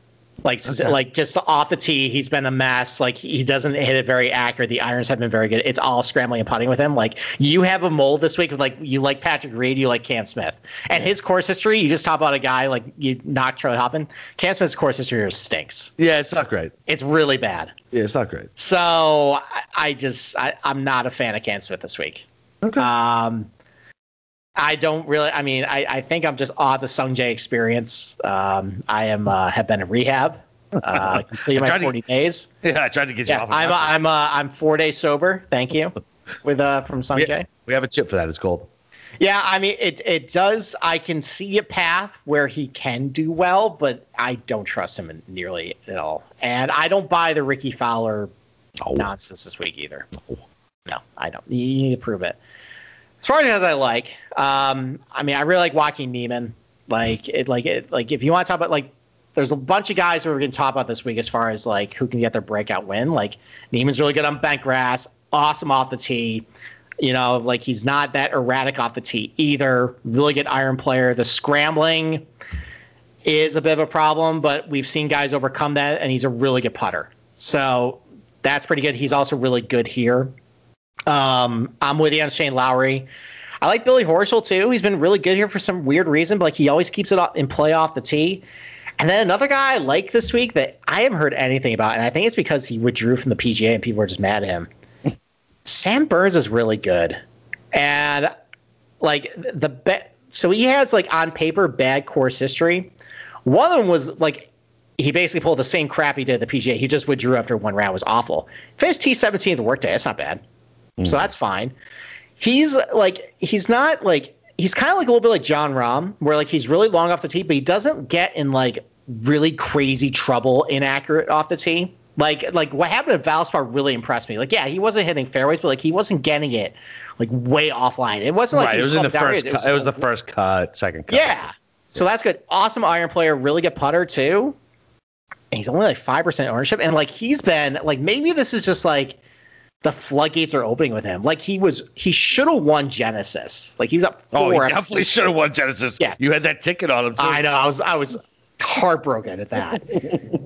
Like, okay. like just off the tee, he's been a mess. Like, he doesn't hit it very accurate. The irons have been very good. It's all scrambling and putting with him. Like, you have a mold this week with, like, you like Patrick Reed, you like Cam Smith. And his course history, you just talk about a guy, like, you knocked Charlie Hoffman. Cam Smith's course history stinks. Yeah, it's not great. It's really bad. Yeah, it's not great. So, I, I just, I, I'm not a fan of Cam Smith this week. Okay. Um, I don't really. I mean, I, I think I'm just off the Sungjae experience. Um, I am uh, have been in rehab. Uh, completed my forty to, days. Yeah, I tried to get yeah, you off. Of I'm a, I'm a, I'm four days sober. Thank you. With uh from Sungjae. We, we have a chip for that. It's called. Yeah, I mean it. It does. I can see a path where he can do well, but I don't trust him in nearly at all. And I don't buy the Ricky Fowler no. nonsense this week either. No. No, I don't. You need to prove it. As far as I like, um, I mean, I really like Joaquin Neiman. Like, it, like, it, like, if you want to talk about, like, there's a bunch of guys who we're going to talk about this week as far as, like, who can get their breakout win. Like, Neiman's really good on bent grass, awesome off the tee. You know, like, he's not that erratic off the tee either. Really good iron player. The scrambling is a bit of a problem, but we've seen guys overcome that, and he's a really good putter. So that's pretty good. He's also really good here. Um, I'm with you on Shane Lowry. I like Billy Horschel, too. He's been really good here for some weird reason, but like he always keeps it up in play off the tee. And then another guy I like this week that I haven't heard anything about, and I think it's because he withdrew from the P G A and people were just mad at him. Sam Burns is really good. And like the be- so he has like on paper bad course history. One of them was like he basically pulled the same crap he did at the P G A. He just withdrew after one round. It was awful. Finished T seventeen at the workday. That's not bad. Mm-hmm. So that's fine. He's like he's not like he's kind of like a little bit like John Rahm, where like he's really long off the tee, but he doesn't get in like really crazy trouble inaccurate off the tee. Like like what happened at Valspar really impressed me. Like yeah, he wasn't hitting fairways, but like he wasn't getting it like way offline. It wasn't like right. He was it was in the first. Cu- it was, it was the first cut, second cut. Yeah, so that's good. Awesome iron player, really good putter too. And he's only like five percent ownership, and like he's been like maybe this is just like the floodgates are opening with him. Like he was, he should have won Genesis. Like he was up four. Oh, he definitely should have won Genesis. Yeah, you had that ticket on him too. I know. I was. I was. heartbroken at that.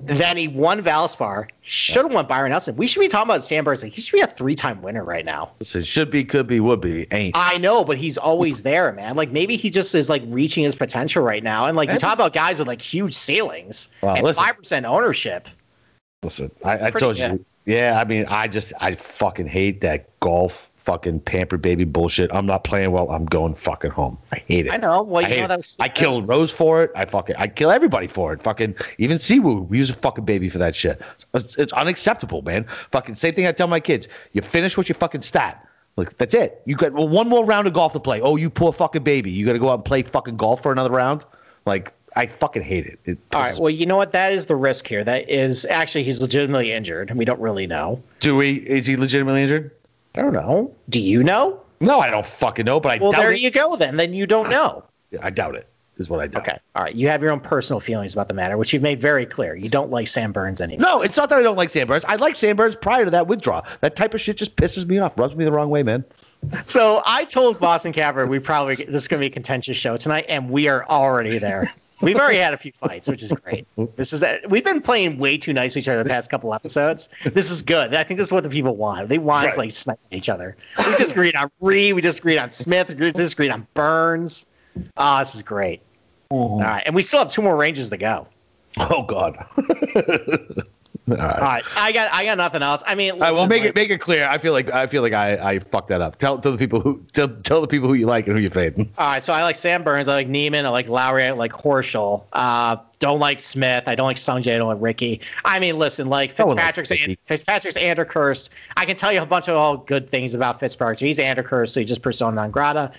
Then he won Valspar. Should have won Byron Nelson. We should be talking about Sam Burns. Like, he should be a three-time winner right now. Listen, should be, could be, would be. Ain't. I know, but he's always there, man. Like maybe he just is like reaching his potential right now. And like you talk about guys with like huge ceilings wow, and listen, five percent ownership. Listen, I, I told you. Yeah, I mean, I just I fucking hate that golf fucking pamper baby bullshit. I'm not playing well. I'm going fucking home. I hate it. I know. Well, you I know that was, I killed was... Rose for it. I fucking I kill everybody for it. Fucking even Siwoo. We use a fucking baby for that shit. It's, it's unacceptable, man. Fucking same thing I tell my kids. You finish what you fucking stat. Like that's it. You got well, one more round of golf to play. Oh, you poor fucking baby. You got to go out and play fucking golf for another round. Like I fucking hate it. it All right. Well, you know what? That is the risk here. That is actually he's legitimately injured. We don't really know. Do we? Is he legitimately injured? I don't know. Do you know? No, I don't fucking know, but I well, doubt it. Well, there you go then. Then you don't know. I doubt it is what I doubt. Okay. All right. You have your own personal feelings about the matter, which you've made very clear. You don't like Sam Burns anymore. No, it's not that I don't like Sam Burns. I like Sam Burns prior to that withdrawal. That type of shit just pisses me off. Rubs me the wrong way, man. So I told Boston Capper we probably this is going to be a contentious show tonight, and we are already there. We've already had a few fights, which is great. This is we've been playing way too nice to each other the past couple episodes. This is good. I think this is what the people want. They want right. us like sniping each other. We disagreed on Reed. We disagreed on Smith. We disagreed on Burns. Ah, oh, this is great. Mm-hmm. All right, and we still have two more ranges to go. Oh God. All right. All right, I got I got nothing else. I mean, listen, all right, well, make like, it make it clear. I feel like I feel like I, I fucked that up. Tell tell the people who tell, tell the people who you like and who you fade. All right, so I like Sam Burns, I like Neiman, I like Lowry, I like Horschel. Uh, don't like Smith. I don't like Sungjae. I don't like Ricky. I mean, listen, like Fitzpatrick's like and, Fitzpatrick's Andercursed. I can tell you a bunch of all good things about Fitzpatrick. He's Andercursed, so he's just persona non grata.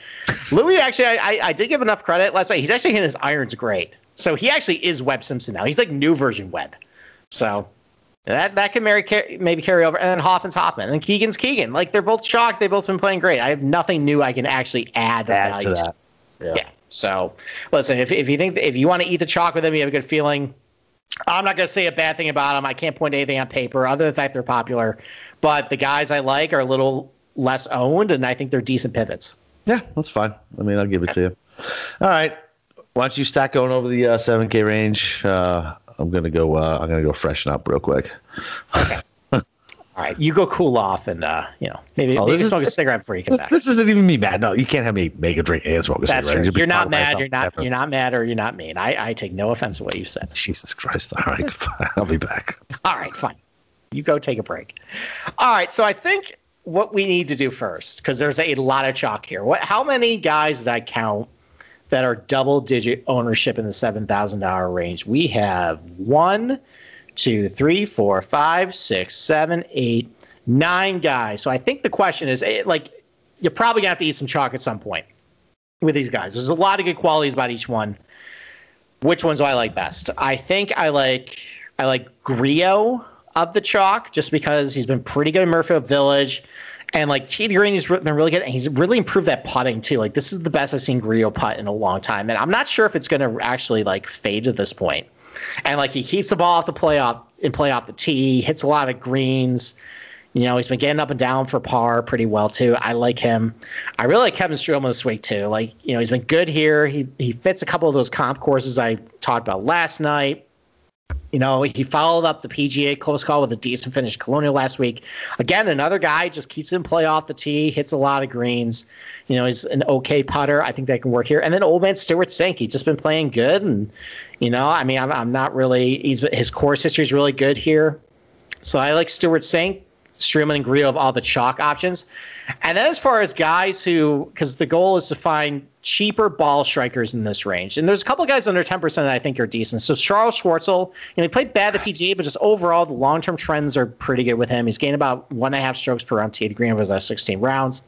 Louis, actually, I, I I did give enough credit. Let's say he's actually hitting his irons great. So he actually is Webb Simpson now. He's like new version Webb. So. That that can marry, maybe carry over. And then Hoffman's Hoffman. And Keegan's Keegan. Like, they're both shocked. They've both been playing great. I have nothing new I can actually add, add value to that. Yeah. yeah. So, listen, if if you think if you want to eat the chalk with them, you have a good feeling. I'm not going to say a bad thing about them. I can't point to anything on paper other than the fact they're popular. But the guys I like are a little less owned, and I think they're decent pivots. Yeah, that's fine. I mean, I'll give it to you. All right. Why don't you stack going over the uh, seven K range? Uh I'm gonna go. Uh, I'm gonna go freshen up real quick. Okay. All right, you go cool off, and uh, you know maybe, oh, maybe smoke is, a cigarette before you come this, back. This isn't even me mad. No, you can't have me make a drink and smoke a That's cigarette. True. You're not mad. You're not. Ever. You're not mad, or you're not mean. I, I take no offense to what you said. Jesus Christ! All right, goodbye. I'll be back. All right, fine. You go take a break. All right. So I think what we need to do first, because there's a lot of chalk here. What? How many guys did I count that are double-digit ownership in the seven thousand dollars range? We have one, two, three, four, five, six, seven, eight, nine guys. So I think the question is, like, you're probably going to have to eat some chalk at some point with these guys. There's a lot of good qualities about each one. Which ones do I like best? I think I like I like Griot of the chalk just because he's been pretty good in Muirfield Village. And, like, T D Green has been really good, and he's really improved that putting, too. Like, this is the best I've seen Griot putt in a long time, and I'm not sure if it's going to actually, like, fade at this point. And, like, he keeps the ball off the playoff and play off the tee, hits a lot of greens. You know, he's been getting up and down for par pretty well, too. I like him. I really like Kevin Streelman this week, too. Like, you know, he's been good here. He, he fits a couple of those comp courses I talked about last night. You know, he followed up the P G A close call with a decent finish Colonial last week. Again, another guy just keeps him play off the tee, hits a lot of greens. You know, he's an okay putter. I think that can work here. And then old man Stuart Sink, he's just been playing good. And, you know, I mean, I'm, I'm not really – he's his course history is really good here. So I like Stuart Sink, Streelman, and Grillo of all the chalk options. And then as far as guys who – because the goal is to find – cheaper ball strikers in this range. And there's a couple of guys under ten percent that I think are decent. So Charles Schwartzel, you know, he played bad at the P G A, but just overall, the long-term trends are pretty good with him. He's gained about one and a half strokes per round tee at the green over his last sixteen rounds.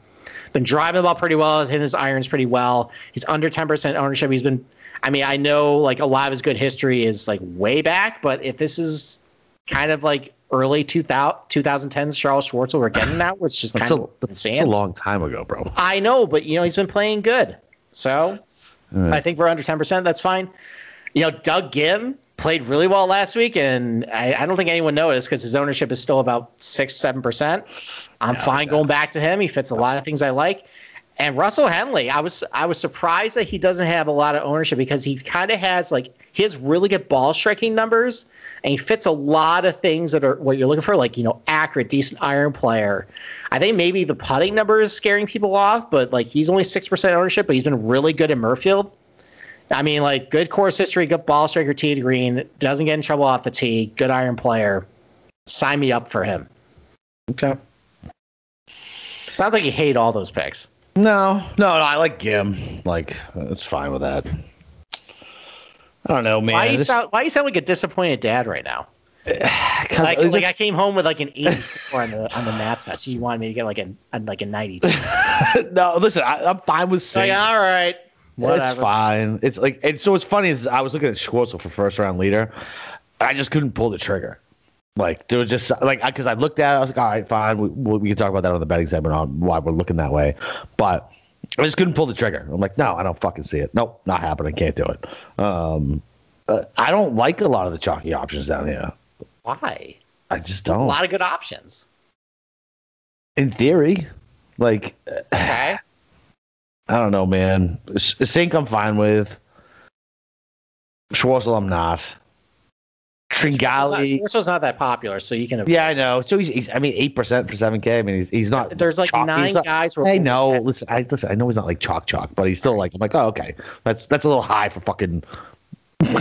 Been driving the ball pretty well, hitting his irons pretty well. He's under ten percent ownership. He's been, I mean, I know like a lot of his good history is like way back, but if this is kind of like early two thousands, twenty tens Charles Schwartzel, we're getting that, which is kind a, of insane. That's a long time ago, bro. I know, but you know, he's been playing good. So right. I think we're under ten percent. That's fine. You know, Doug Gim played really well last week, and I, I don't think anyone noticed because his ownership is still about six, seven percent. I'm yeah, fine yeah. going back to him. He fits a lot of things I like. And Russell Henley, I was I was surprised that he doesn't have a lot of ownership because he kind of has like he has really good ball striking numbers, and he fits a lot of things that are what you're looking for, like, you know, accurate, decent iron player. I think maybe the putting number is scaring people off, but like he's only six percent ownership, but he's been really good at Muirfield. I mean, like good course history, good ball striker, tee to green, doesn't get in trouble off the tee, good iron player. Sign me up for him. Okay. Sounds like you hate all those picks. No, no, no, I like Gim. Like, it's fine with that. I don't know, man. Why do you, this... sound, why do you sound like a disappointed dad right now? Like, just... like I came home with like an eighty-four on the on the math test. So you wanted me to get like a like a ninety-two. No, listen, I, I'm fine with saying. Like, all right, whatever. It's fine. It's like, and so what's funny is I was looking at Schwartzel for first round leader. I just couldn't pull the trigger. Like there was just like because I, I looked at it, I was like, all right, fine, we we, we can talk about that on the betting segment on why we're looking that way, but I just couldn't pull the trigger. I'm like, no, I don't fucking see it. Nope, not happening. Can't do it. Um, uh, I don't like a lot of the chalky options down here. Why? I just don't. A lot of good options. In theory, like, okay. I don't know, man. Sink, I'm fine with. Schwartzel, I'm not. Tringali. Schwartzel's not that popular, so you can. Yeah, I know. So he's, he's I mean, eight percent for seven K. I mean, he's he's not. There's like chalky. nine not, guys. I know. Listen, I listen. I know he's not like chalk chalk, but he's still like. I'm like, oh, okay. That's that's a little high for fucking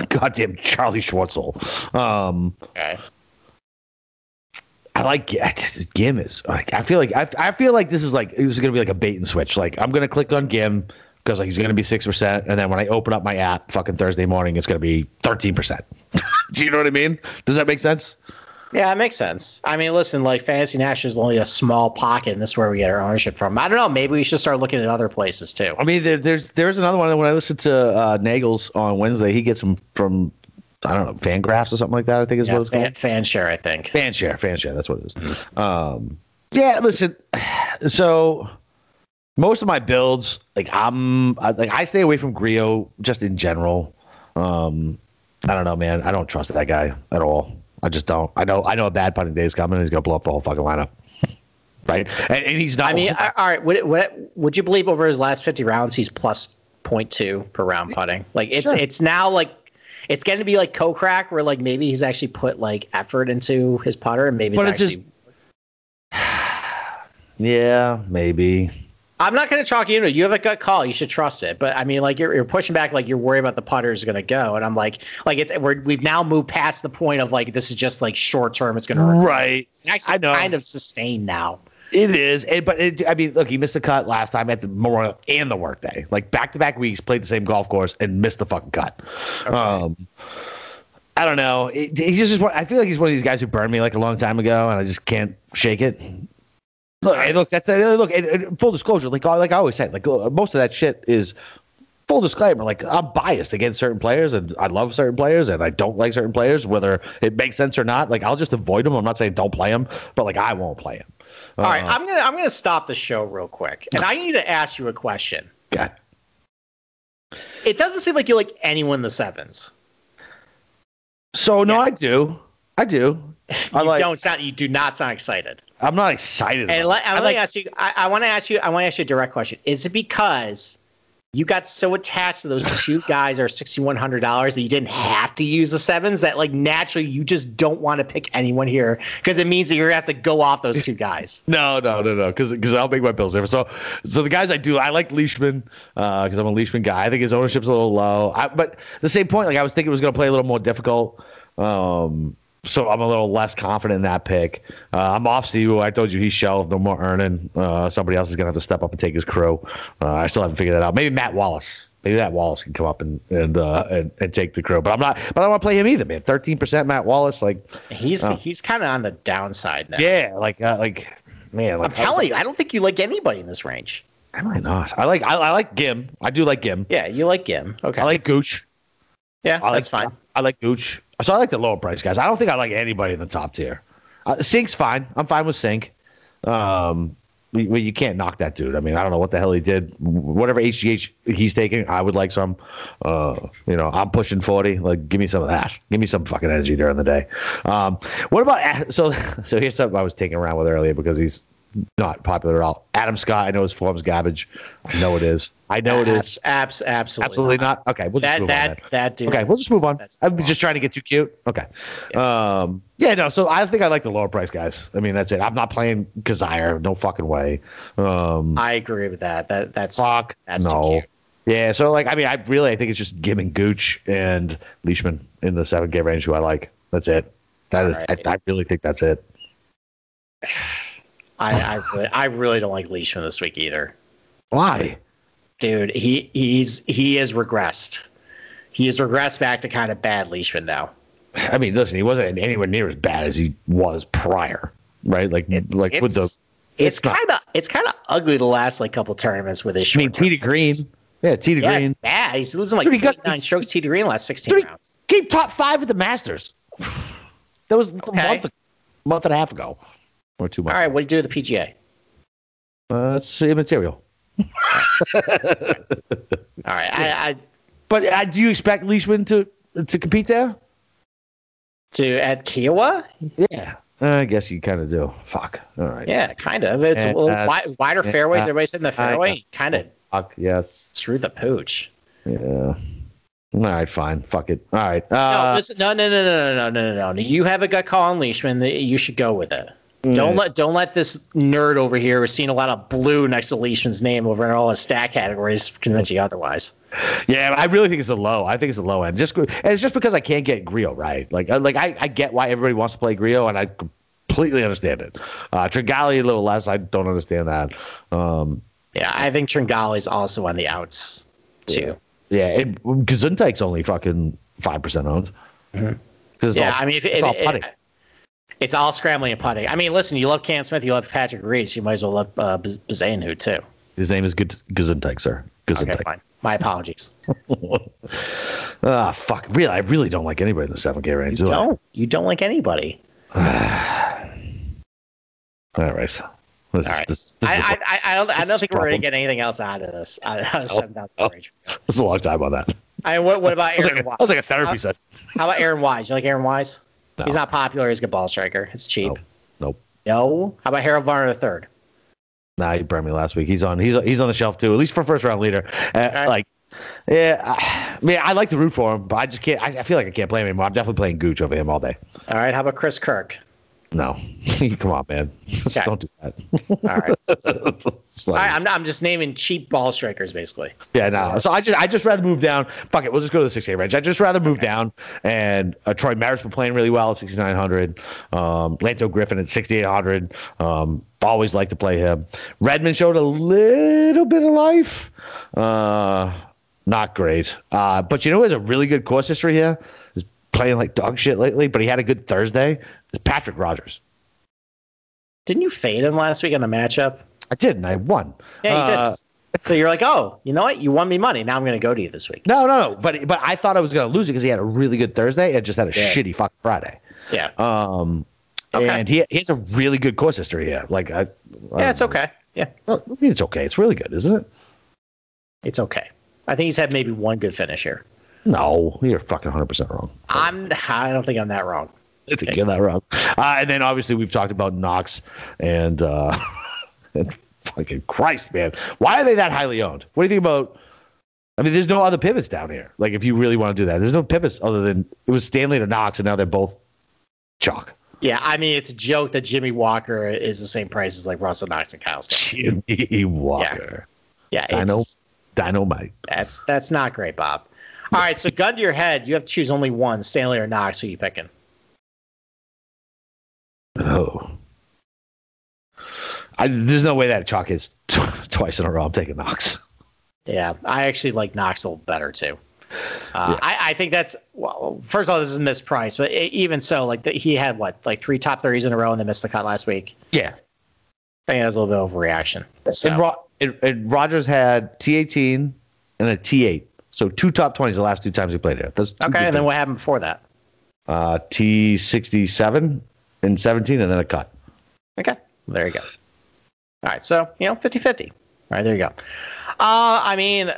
goddamn Charlie Schwartzel. Um, okay. I like Gim is. Like, I feel like I I feel like this is like this is gonna be like a bait and switch. Like I'm gonna click on Gim. Because like he's going to be six percent, and then when I open up my app fucking Thursday morning, it's going to be thirteen percent. Do you know what I mean? Does that make sense? Yeah, it makes sense. I mean, listen, like Fantasy National is only a small pocket, and this is where we get our ownership from. I don't know. Maybe we should start looking at other places, too. I mean, there, there's there's another one. When I listened to uh, Nagels on Wednesday, he gets them from, I don't know, FanGraphs or something like that, I think is yeah, what it's fan, called. FanShare, I think. FanShare, FanShare, that's what it is. Mm-hmm. Um, yeah, listen, so... Most of my builds, like I'm, I, like I stay away from Griot just in general. Um, I don't know, man. I don't trust that guy at all. I just don't. I know. I know a bad putting day is coming, and he's gonna blow up the whole fucking lineup, right? And, and he's not. I mean, all right. Would, would would you believe over his last fifty rounds, he's plus zero point two per round putting? Like it's sure. It's now like it's going to be like Kokrak, where like maybe he's actually put like effort into his putter, and maybe but it's, it's actually. Just... yeah, maybe. I'm not going to chalk you into it. You have a gut call. You should trust it. But I mean, like you're, you're pushing back, like you're worried about the putter is going to go. And I'm like, like it's we're, we've now moved past the point of like this is just like short term. It's going to hurt. Right. It's actually I know. Kind of sustained now. It is, it, but it, I mean, look, he missed the cut last time at the Memorial and the Workday. Like back to back weeks, played the same golf course and missed the fucking cut. Okay. Um, I don't know. It, he's just, just one, I feel like he's one of these guys who burned me like a long time ago, and I just can't shake it. Look, and look. That's uh, look. And, and full disclosure, like like I always say, like look, most of that shit is full disclaimer. Like I'm biased against certain players, and I love certain players, and I don't like certain players, whether it makes sense or not. Like I'll just avoid them. I'm not saying don't play them, but like I won't play them. All uh, right, I'm gonna I'm gonna stop the show real quick, and I need to ask you a question. God, it doesn't seem like you like anyone in the sevens. So no, yeah. I do. I do. I you like, don't sound. You do not sound excited. I'm not excited. And about let, I'm I like, ask you. I, I want to ask you. I want to ask you a direct question. Is it because you got so attached to those two guys or six thousand one hundred dollars that you didn't have to use the sevens that, like, naturally you just don't want to pick anyone here because it means that you're going to have to go off those two guys. no, no, no, no, because because I'll make my bills there. So so the guys I do, I like Leishman because uh, I'm a Leishman guy. I think his ownership's a little low. I, but at the same point, like, I was thinking it was going to play a little more difficult. Um, so I'm a little less confident in that pick. Uh, I'm off Steve. I told you he's shelved. No more earning. Uh, somebody else is going to have to step up and take his crew. Uh, I still haven't figured that out. Maybe Matt Wallace. Maybe Matt Wallace can come up and and uh, and, and take the crew. But I'm not. But I don't want to play him either, man. thirteen percent Matt Wallace. Like he's uh, he's kind of on the downside now. Yeah, like uh, like man. Like, I'm telling you, I don't think you like anybody in this range. I might not. I like I, I like Gim. I do like Gim. Yeah, you like Gim. Okay. I like Gooch. Yeah, I that's like, fine. I, I like Gooch. So I like the lower price guys. I don't think I like anybody in the top tier. Uh, Sink's fine. I'm fine with Sink. Um, we, we, you can't knock that dude. I mean, I don't know what the hell he did. Whatever H G H he's taking, I would like some. Uh, you know, I'm pushing forty. Like, give me some of that. Give me some fucking energy during the day. Um, what about so? So here's something I was taking around with earlier because he's not popular at all. Adam Scott. I know his form's garbage. I know it is. I know it is. Abs, absolutely, absolutely not. not. Okay, we'll just that, move that, on. That that dude. Okay, is, we'll just move on. I'm just trying to get too cute. Okay. Yeah. Um. Yeah. No. So I think I like the lower price guys. I mean, that's it. I'm not playing Kazire. No fucking way. Um. I agree with that. That that's fuck. That's no. Too cute. Yeah. So like, I mean, I really, I think it's just Gim and Gooch and Leishman in the seven K range who I like. That's it. That all is. Right. I, I really think that's it. I, I, really, I really don't like Leishman this week either. Why? Dude, he he's he is regressed. He has regressed back to kind of bad Leishman now. I mean, listen, he wasn't anywhere near as bad as he was prior, right? Like, it, like it's, with the it's, it's kind of it's kind of ugly the last like couple tournaments with his short. I mean, Tee to Green, yeah, Tee to yeah, Green, it's bad. He's losing like eight, got, nine strokes. Tee to Green last sixteen he, rounds. Came top five at the Masters. That was okay. a month, month and a half ago. Or two months. All right, what do you do with the P G A? Uh, it's immaterial. All right, All right. I, I. But uh, do you expect Leishman to to compete there? To at Kiawah? Yeah, I guess you kind of do. Fuck. All right. Yeah, kind of. It's and, a little uh, wide, wider and, fairways. Uh, Everybody's in the fairway. Kind of. Fuck yes. Through the pooch. Yeah. All right, fine. Fuck it. All right. Uh, no, listen. No, no, no, no, no, no, no, no. You have a gut call on Leishman. That you should go with it. Don't mm. let don't let this nerd over here who's seen a lot of blue next to Leishman's name over in all his stat categories convince you otherwise. Yeah, I really think it's a low. I think it's a low end. Just and it's just because I can't get Grillo right. Like like I, I get why everybody wants to play Grillo, and I completely understand it. Uh, Tringali a little less. I don't understand that. Um, yeah, I think Tringali's also on the outs too. Yeah, yeah and Gesundheit's only fucking five percent owned. Mm-hmm. Yeah, all, I mean, if, it's it, all it, putting. It, It's all scrambling and putting. I mean, listen, you love Cam Smith, you love Patrick Reed, you might as well love uh, Bazanhu too. His name is Gesundheit, sir. Gesundheit. Okay, fine. My apologies. Ah, fuck. Really, I really don't like anybody in the seven K range. You do don't. I? You don't like anybody. All right. So this, all right. This, this I, I, I, I don't, I don't think we're going to get anything else out of this. Out of seven thousand oh, range. Oh, this is a long time on that. I mean, what, what about Aaron like a, Wise? That was like a therapy how, set. How about Aaron Wise? You like Aaron Wise? No. He's not popular. He's a good ball striker. It's cheap. Nope. nope. No. How about Harold Varner the third? Nah, he burned me last week. He's on. He's he's on the shelf too. At least for first round leader. Uh, right. Like, yeah. I, I mean, I like to root for him, but I just can't. I, I feel like I can't play him anymore. I'm definitely playing Gooch over him all day. All right. How about Chris Kirk? No. Come on, man. Just okay. Don't do that. All right. all right. I'm I'm just naming cheap ball strikers, basically. Yeah, no. So I just I just rather move down. Fuck it. We'll just go to the six K range. I just rather move okay. down. And uh, Troy Merritt's been playing really well at sixty-nine hundred. Um, Lanto Griffin at sixty-eight hundred. Um, always like to play him. Redmond showed a little bit of life. Uh, not great. Uh, but you know who has a really good course history here? Is playing like dog shit lately, but he had a good Thursday. It's Patrick Rogers. Didn't you fade him last week on a matchup? I did, and I won. Yeah, you uh, did. So you're like, oh, you know what? You won me money. Now I'm going to go to you this week. No, no, no. But but I thought I was going to lose it because he had a really good Thursday and just had a yeah. shitty fucking Friday. Yeah. Um. Okay. And he he has a really good course history here. Like, I, I yeah, it's know. okay. Yeah, well, I mean, it's okay. It's really good, isn't it? It's okay. I think he's had maybe one good finish here. No, you're fucking one hundred percent wrong. I'm. I don't think I'm that wrong. I think okay. you're that wrong. Uh, and then obviously we've talked about Knox and, uh, and fucking Christ, man. Why are they that highly owned? What do you think about I mean, there's no other pivots down here. Like, if you really want to do that, there's no pivots other than it was Stanley to Knox, and now they're both chalk. Yeah, I mean, it's a joke that Jimmy Walker is the same price as, like, Russell Knox and Kyle Stanley. Jimmy Walker. Yeah, yeah Dino, it's... Dynamite. That's, that's not great, Bob. All right, so gun to your head. You have to choose only one, Stanley or Knox. Who are you picking? Oh. I, there's no way that chalk is t- twice in a row. I'm taking Knox. Yeah, I actually like Knox a little better, too. Uh, yeah. I, I think that's, well, first of all, this is mispriced, but it, even so, like the, he had what, like three top thirties in a row and then missed the cut last week. Yeah. I think that was a little bit of overreaction. So. And, Ro- and, and Rogers had T eighteen and a T eight. So two top twenties the last two times we played here. Okay, and then things. What happened before that? Uh, T sixty-seven and seventeen and then a cut. Okay, well, there you go. All right, so, you know, fifty-fifty. All right, there you go. Uh, I mean...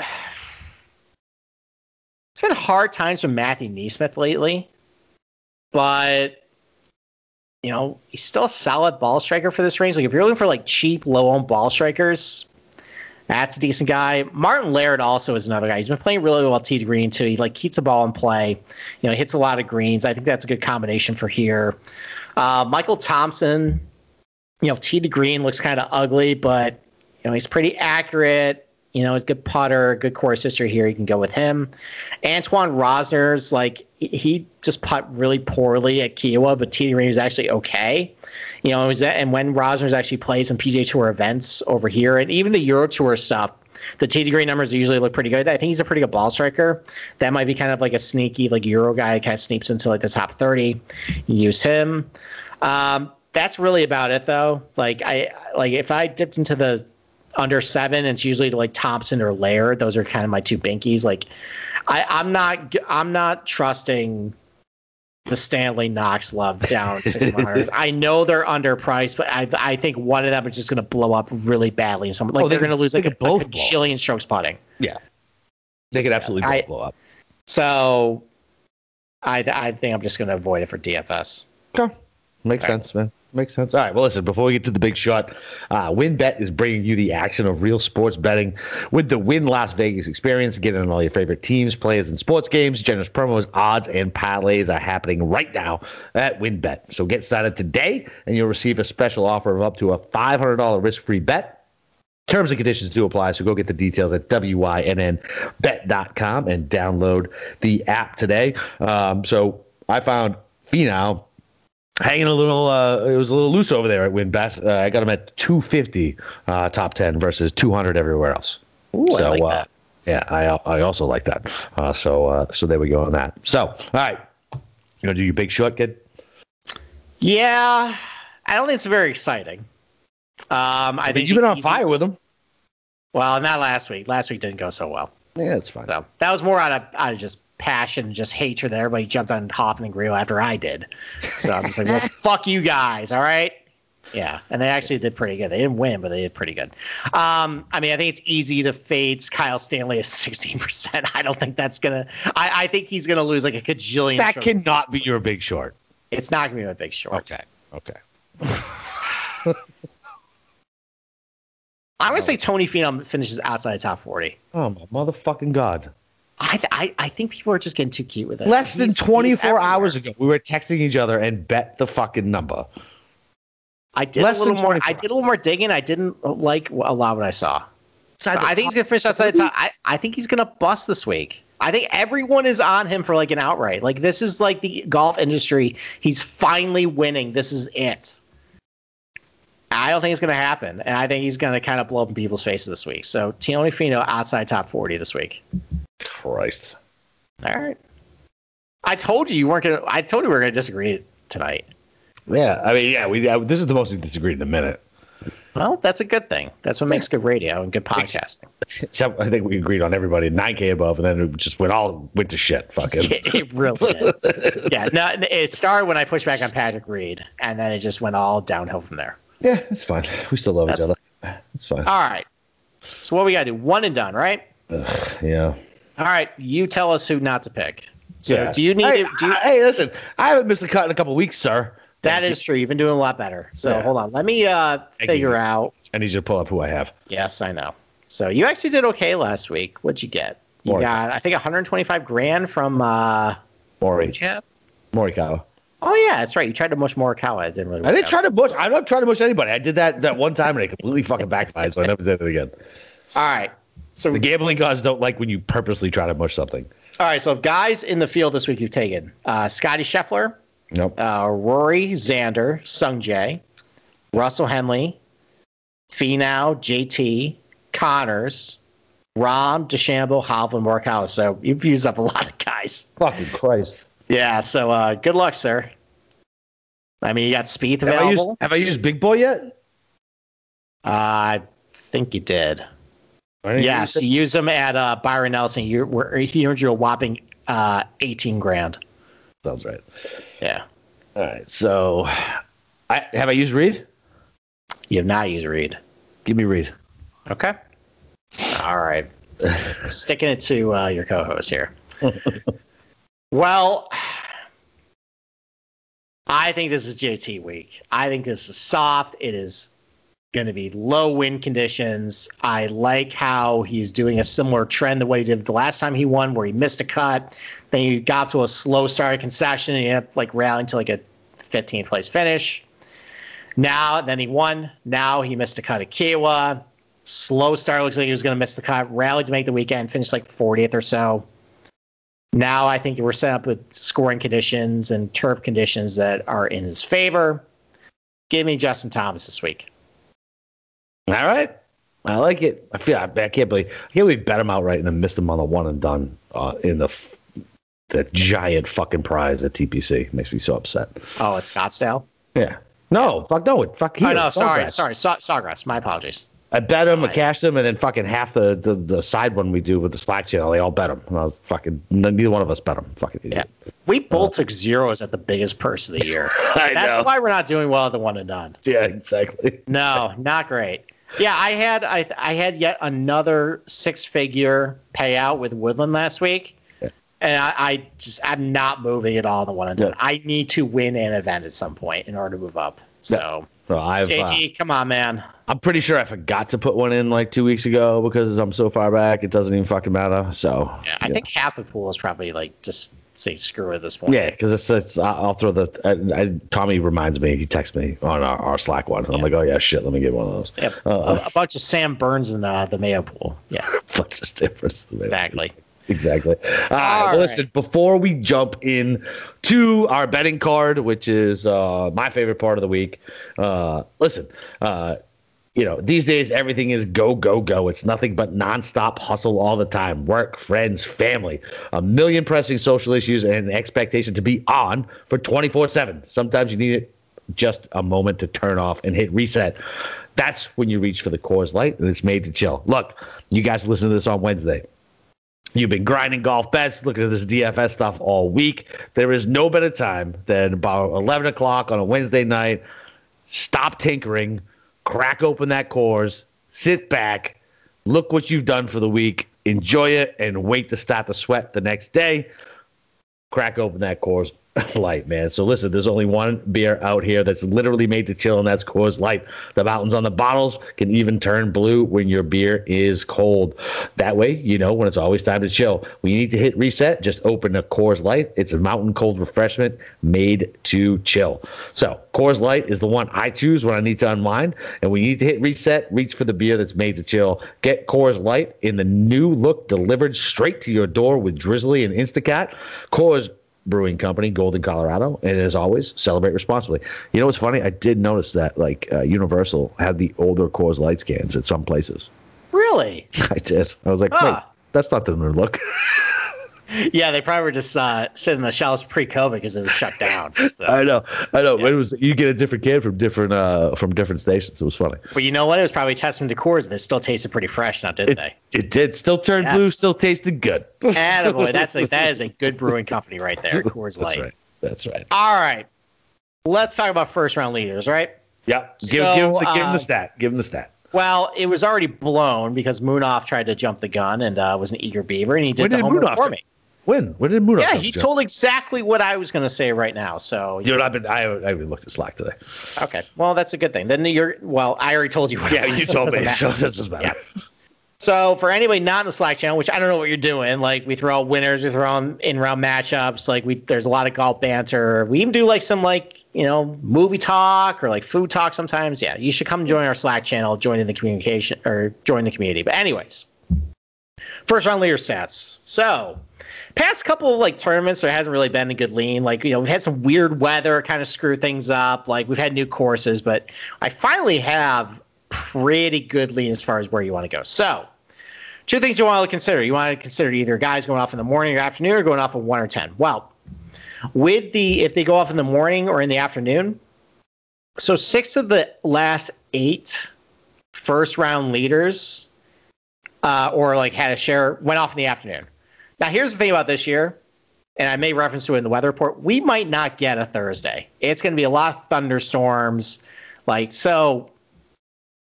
It's been hard times for Matthew Neesmith lately, but, you know, he's still a solid ball striker for this range. Like, if you're looking for, like, cheap, low-owned ball strikers, that's a decent guy. Martin Laird also is another guy. He's been playing really well tee to green, too. He, like, keeps the ball in play. You know, hits a lot of greens. I think that's a good combination for here. Uh, Michael Thompson, you know, tee to green looks kind of ugly, but, you know, he's pretty accurate. You know, he's a good putter, good course history here. You can go with him. Antoine Rosner's, like, he just putt really poorly at Kiawah, but T D Green is actually okay. You know, and when Rosner's actually plays some P G A Tour events over here, and even the Euro Tour stuff, the T D Green numbers usually look pretty good. I think he's a pretty good ball striker. That might be kind of like a sneaky, like, Euro guy that kind of sneaks into, like, the top thirty. You use him. Um, that's really about it, though. Like, I, like, if I dipped into the under seven, it's usually like Thompson or Laird. Those are kind of my two binkies. Like, I, I'm not, I'm not trusting the Stanley Knox love down at six hundred. I know they're underpriced, but I, I think one of them is just going to blow up really badly. And someone like oh, they're, they're going to lose like a, both like a jillion strokes putting. Yeah, they could absolutely yeah, I, blow up. So, I, I think I'm just going to avoid it for D F S. Okay, makes All sense, right. man. Makes sense. All right. Well, listen, before we get to the big shot, uh, WynnBet is bringing you the action of real sports betting with the Wynn Las Vegas experience. Get in on all your favorite teams, players, and sports games. Generous promos, odds, and parlays are happening right now at WynnBet. So get started today, and you'll receive a special offer of up to a five hundred dollars risk-free bet. Terms and conditions do apply, so go get the details at W Y N N bet dot com and download the app today. Um, so I found Finau hanging a little, uh, it was a little loose over there at WynnBet. Uh, I got him at two fifty uh, top ten versus two hundred everywhere else. Ooh, so, I like uh, that. Yeah, I I also like that. Uh, so uh, so there we go on that. So, all right. You going to do your big shot, kid? Yeah. I don't think it's very exciting. Um, I, I mean, think you've been on easy. Fire with him. Well, not last week. Last week didn't go so well. Yeah, it's fine. So, that was more out of, out of just passion and just hatred that everybody jumped on Hoppin and Grill after I did. So I'm just like, well, fuck you guys, all right? Yeah, and they actually did pretty good. They didn't win, but they did pretty good. Um, I mean, I think it's easy to fade Kyle Stanley at sixteen percent. I don't think that's going to – I think he's going to lose like a gajillion. That strokes. Cannot be your big short. It's not going to be my big short. Okay, okay. I would say Tony Finau finishes outside the top forty. Oh, my motherfucking God. I, I I think people are just getting too cute with it. Less than twenty-four hours ago, we were texting each other and bet the fucking number. I did Less a little more. I did a little more digging. I didn't like a lot of what I saw. So I think he's gonna finish outside the top. I, I think he's gonna bust this week. I think everyone is on him for like an outright. Like this is like the golf industry. He's finally winning. This is it. I don't think it's gonna happen, and I think he's gonna kind of blow up in people's faces this week. So Tony Finau outside top forty this week. Christ. All right. I told you you weren't going to, I told you we were going to disagree tonight. Yeah. I mean, yeah, we, I, this is the most we disagreed in a minute. Well, that's a good thing. That's what makes good radio and good podcasting. Except I think we agreed on everybody nine K above, and then it just went all went to shit. Fucking. It, it really did. Yeah. No, it started when I pushed back on Patrick Reed, and then it just went all downhill from there. Yeah, it's fine. We still love that's each other. Fine. It's fine. All right. So what we got to do? One and done, right? Ugh, yeah. All right, you tell us who not to pick. So yeah. do you need hey, to, do you, I, hey, listen, I haven't missed a cut in a couple of weeks, sir. That Thank is you. True. You've been doing a lot better. So yeah. hold on. Let me uh, figure you. out. I need you to pull up who I have. Yes, I know. So you actually did okay last week. What'd you get? You Morikawa. got, I think, one hundred twenty-five grand from uh, Mori. Morikawa. Oh, yeah, that's right. You tried to mush Morikawa. It didn't really work I didn't out. try to mush. I don't try to mush anybody. I did that that one time, and it completely fucking backfired, so I never did it again. All right. So the gambling gods don't like when you purposely try to mush something. All right, so guys in the field this week you've taken. Uh, Scotty Scheffler. Nope. Uh, Rory, Xander, Sungjae, Russell Henley, Finau, J T, Connors, Rahm, DeChambeau, Hovland, Morikawa. So you've used up a lot of guys. Fucking Christ. Yeah, so uh, good luck, sir. I mean, you got Spieth available. Have I used, have I used Big Boy yet? Uh, I think you did. Yes, you used him at uh, Byron Nelson. You were he earned you a whopping uh, eighteen grand. Sounds right. Yeah. All right. So, I have I used Reed? You have not used Reed. Give me Reed. Okay. All right. Sticking it to uh, your co-host here. Well, I think this is J T week. I think this is soft. It is going to be low wind conditions. I like how he's doing a similar trend the way he did the last time he won, where he missed a cut. Then he got to a slow start at Concession, and he ended up like rallying to like a fifteenth place finish. Now, then he won. Now he missed a cut at Kiawah. Slow start, looks like he was going to miss the cut. Rallied to make the weekend, finished like fortieth or so. Now I think we're set up with scoring conditions and turf conditions that are in his favor. Give me Justin Thomas this week. All right, I like it. I feel I, I can't believe I can't believe bet him outright and then missed him on the one and done uh, in the the giant fucking prize at T P C. Makes me so upset. Oh, at Scottsdale. Yeah. No, fuck no. Fuck here. Oh no, sorry, sorry, Saw, Sawgrass. My apologies. I bet him, I cashed him, and then fucking half the, the, the side one we do with the Slack channel, they all bet him. And I was fucking, neither one of us bet him. Fucking idiot. Yeah. We both uh, took zeros at the biggest purse of the year. I That's know. why we're not doing well at the one and done. Yeah, exactly. No, not great. Yeah, I had I I had yet another six figure payout with Woodland last week, yeah. and I, I just I'm not moving at all the one and done. Yeah. I need to win an event at some point in order to move up. So. Yeah. So I've, J G, uh, come on, man. I'm pretty sure I forgot to put one in like two weeks ago because I'm so far back. It doesn't even fucking matter. So yeah, I yeah. think half the pool is probably like just saying screw it at this point. Yeah, because it's, it's I'll throw the I, I, Tommy reminds me. He texts me on our, our Slack one. Yeah. I'm like, oh yeah, shit. Let me get one of those. Yep. Uh, a bunch of Sam Burns in uh, the Mayo pool. Yeah, bunch of Sam Burns in the Mayo exactly. Pool. Exactly. Uh, All well, right. Listen, before we jump in to our betting card, which is uh, my favorite part of the week, uh, listen, uh, you know, these days everything is go, go, go. It's nothing but nonstop hustle all the time. Work, friends, family, a million pressing social issues and an expectation to be on for twenty-four seven. Sometimes you need it just a moment to turn off and hit reset. That's when you reach for the Coors Light, and it's made to chill. Look, you guys listen to this on Wednesday. You've been grinding golf bets, looking at this D F S stuff all week. There is no better time than about eleven o'clock on a Wednesday night. Stop tinkering. Crack open that Coors. Sit back. Look what you've done for the week. Enjoy it and wait to start the sweat the next day. Crack open that Coors Light, man. So listen, there's only one beer out here that's literally made to chill, and that's Coors Light. The mountains on the bottles can even turn blue when your beer is cold. That way, you know when it's always time to chill. When you need to hit reset, just open a Coors Light. It's a mountain cold refreshment made to chill. So Coors Light is the one I choose when I need to unwind, and when you need to hit reset, reach for the beer that's made to chill. Get Coors Light in the new look delivered straight to your door with Drizzly and Instacart. Coors Brewing Company, Golden, Colorado. And as always, celebrate responsibly. You know what's funny? I did notice that like uh, Universal had the older Coors Light cans at some places. Really? I did. I was like, huh. Wait, that's not the new look. Yeah, they probably were just uh, sitting in the shelves pre-COVID because it was shut down. So. I know, I know. Yeah. It was you get a different can from different uh, from different stations. It was funny. But you know what? It was probably testament to Coors that it still tasted pretty fresh, now didn't it, they? It did. Still turned yes. blue. Still tasted good. Attaboy. That's like that is a good brewing company right there. Coors Light. That's right. That's right. All right. Let's talk about first round leaders, right? Yep. Give, so, give, him, the, give uh, him the stat. Give him the stat. Well, it was already blown because Moonoff tried to jump the gun and uh, was an eager beaver, and he did when the did homework Moonoff for me. When? When did Moonoff? Yeah, he told exactly what I was going to say right now. So, dude, I've been I I looked at Slack today. Okay, well that's a good thing. Then you're well, I already told you. What yeah, was, you so told me. So that doesn't matter. Yeah. So for anybody not in the Slack channel, which I don't know what you're doing, like we throw out winners, we throw out in-round matchups, like we there's a lot of golf banter. We even do like some like, you know, movie talk or like food talk sometimes. Yeah, you should come join our Slack channel, join in the communication or join the community. But anyways, first round leader stats. So past couple of like tournaments, there hasn't really been a good lean. Like, you know, we've had some weird weather kind of screw things up. Like we've had new courses, but I finally have pretty good lean as far as where you want to go. So two things you want to consider. You want to consider either guys going off in the morning or afternoon or going off at one or ten. Well, with the if they go off in the morning or in the afternoon, so six of the last eight first round leaders uh, or like had a share went off in the afternoon. Now, here's the thing about this year, and I may reference to it in the weather report. We might not get a Thursday. It's going to be a lot of thunderstorms. Like, so